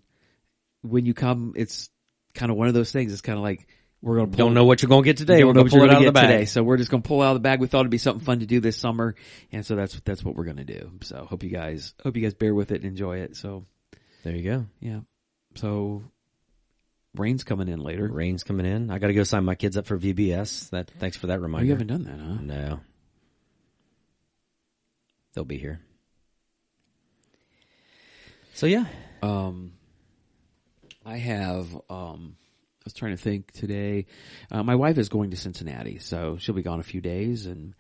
when you come, it's kind of one of those things. It's kind of like we're going to don't know what you're going to get today. We're going to pull it out of the bag today. So we're just going to pull out of the bag. We thought it'd be something fun to do this summer, and so that's that's what we're going to do. So hope you guys hope you guys bear with it and enjoy it. So there you go. Yeah. So. Rain's coming in later. Rain's coming in. I got to go sign my kids up for V B S. That thanks for that reminder. Oh, you haven't done that, huh? No. They'll be here. So yeah, um, I have. Um, I was trying to think today. Uh, my wife is going to Cincinnati, so she'll be gone a few days, and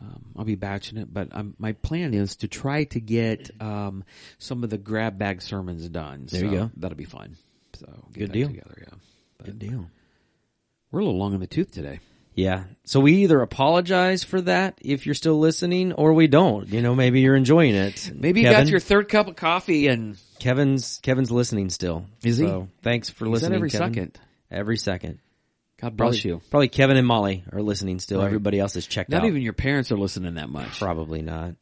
um, I'll be batching it. But I'm, my plan is to try to get um, some of the grab bag sermons done. There so you go. That'll be fun. So good deal. Together, yeah. But good deal. We're a little long in the tooth today. Yeah. So we either apologize for that if you're still listening, or we don't. You know, maybe you're enjoying it. Maybe Kevin, you got your third cup of coffee, and Kevin's Kevin's listening still. Is he? So thanks for listening. Is that every Kevin. second? Every second. God bless probably, you. Probably Kevin and Molly are listening still. Right. Everybody else is checked not out. Not even your parents are listening that much. Probably not.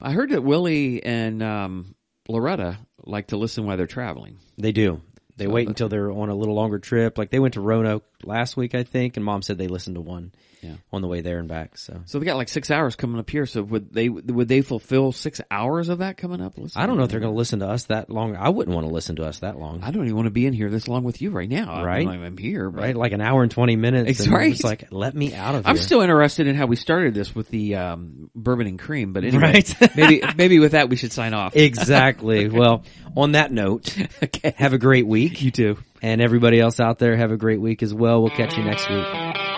I heard that Willie and um, Loretta like to listen while they're traveling. They do. They wait until they're on a little longer trip. Like they went to Roanoke last week, I think, and Mom said they listened to one yeah. on the way there and back. So, so they got like six hours coming up here. So would they would they fulfill six hours of that coming up? Listen I don't know if they're going to listen to us that long. I wouldn't want to listen to us that long. I don't even want to be in here this long with you right now. Right, I mean, I'm here, but... right? Like an hour and twenty minutes. It's right. It's like let me out of here. I'm still interested in how we started this with the um, bourbon and cream, but anyway, right? maybe maybe with that we should sign off. Exactly. Okay. Well, on that note, okay. Have a great week. You too. And everybody else out there, have a great week as well. We'll catch you next week.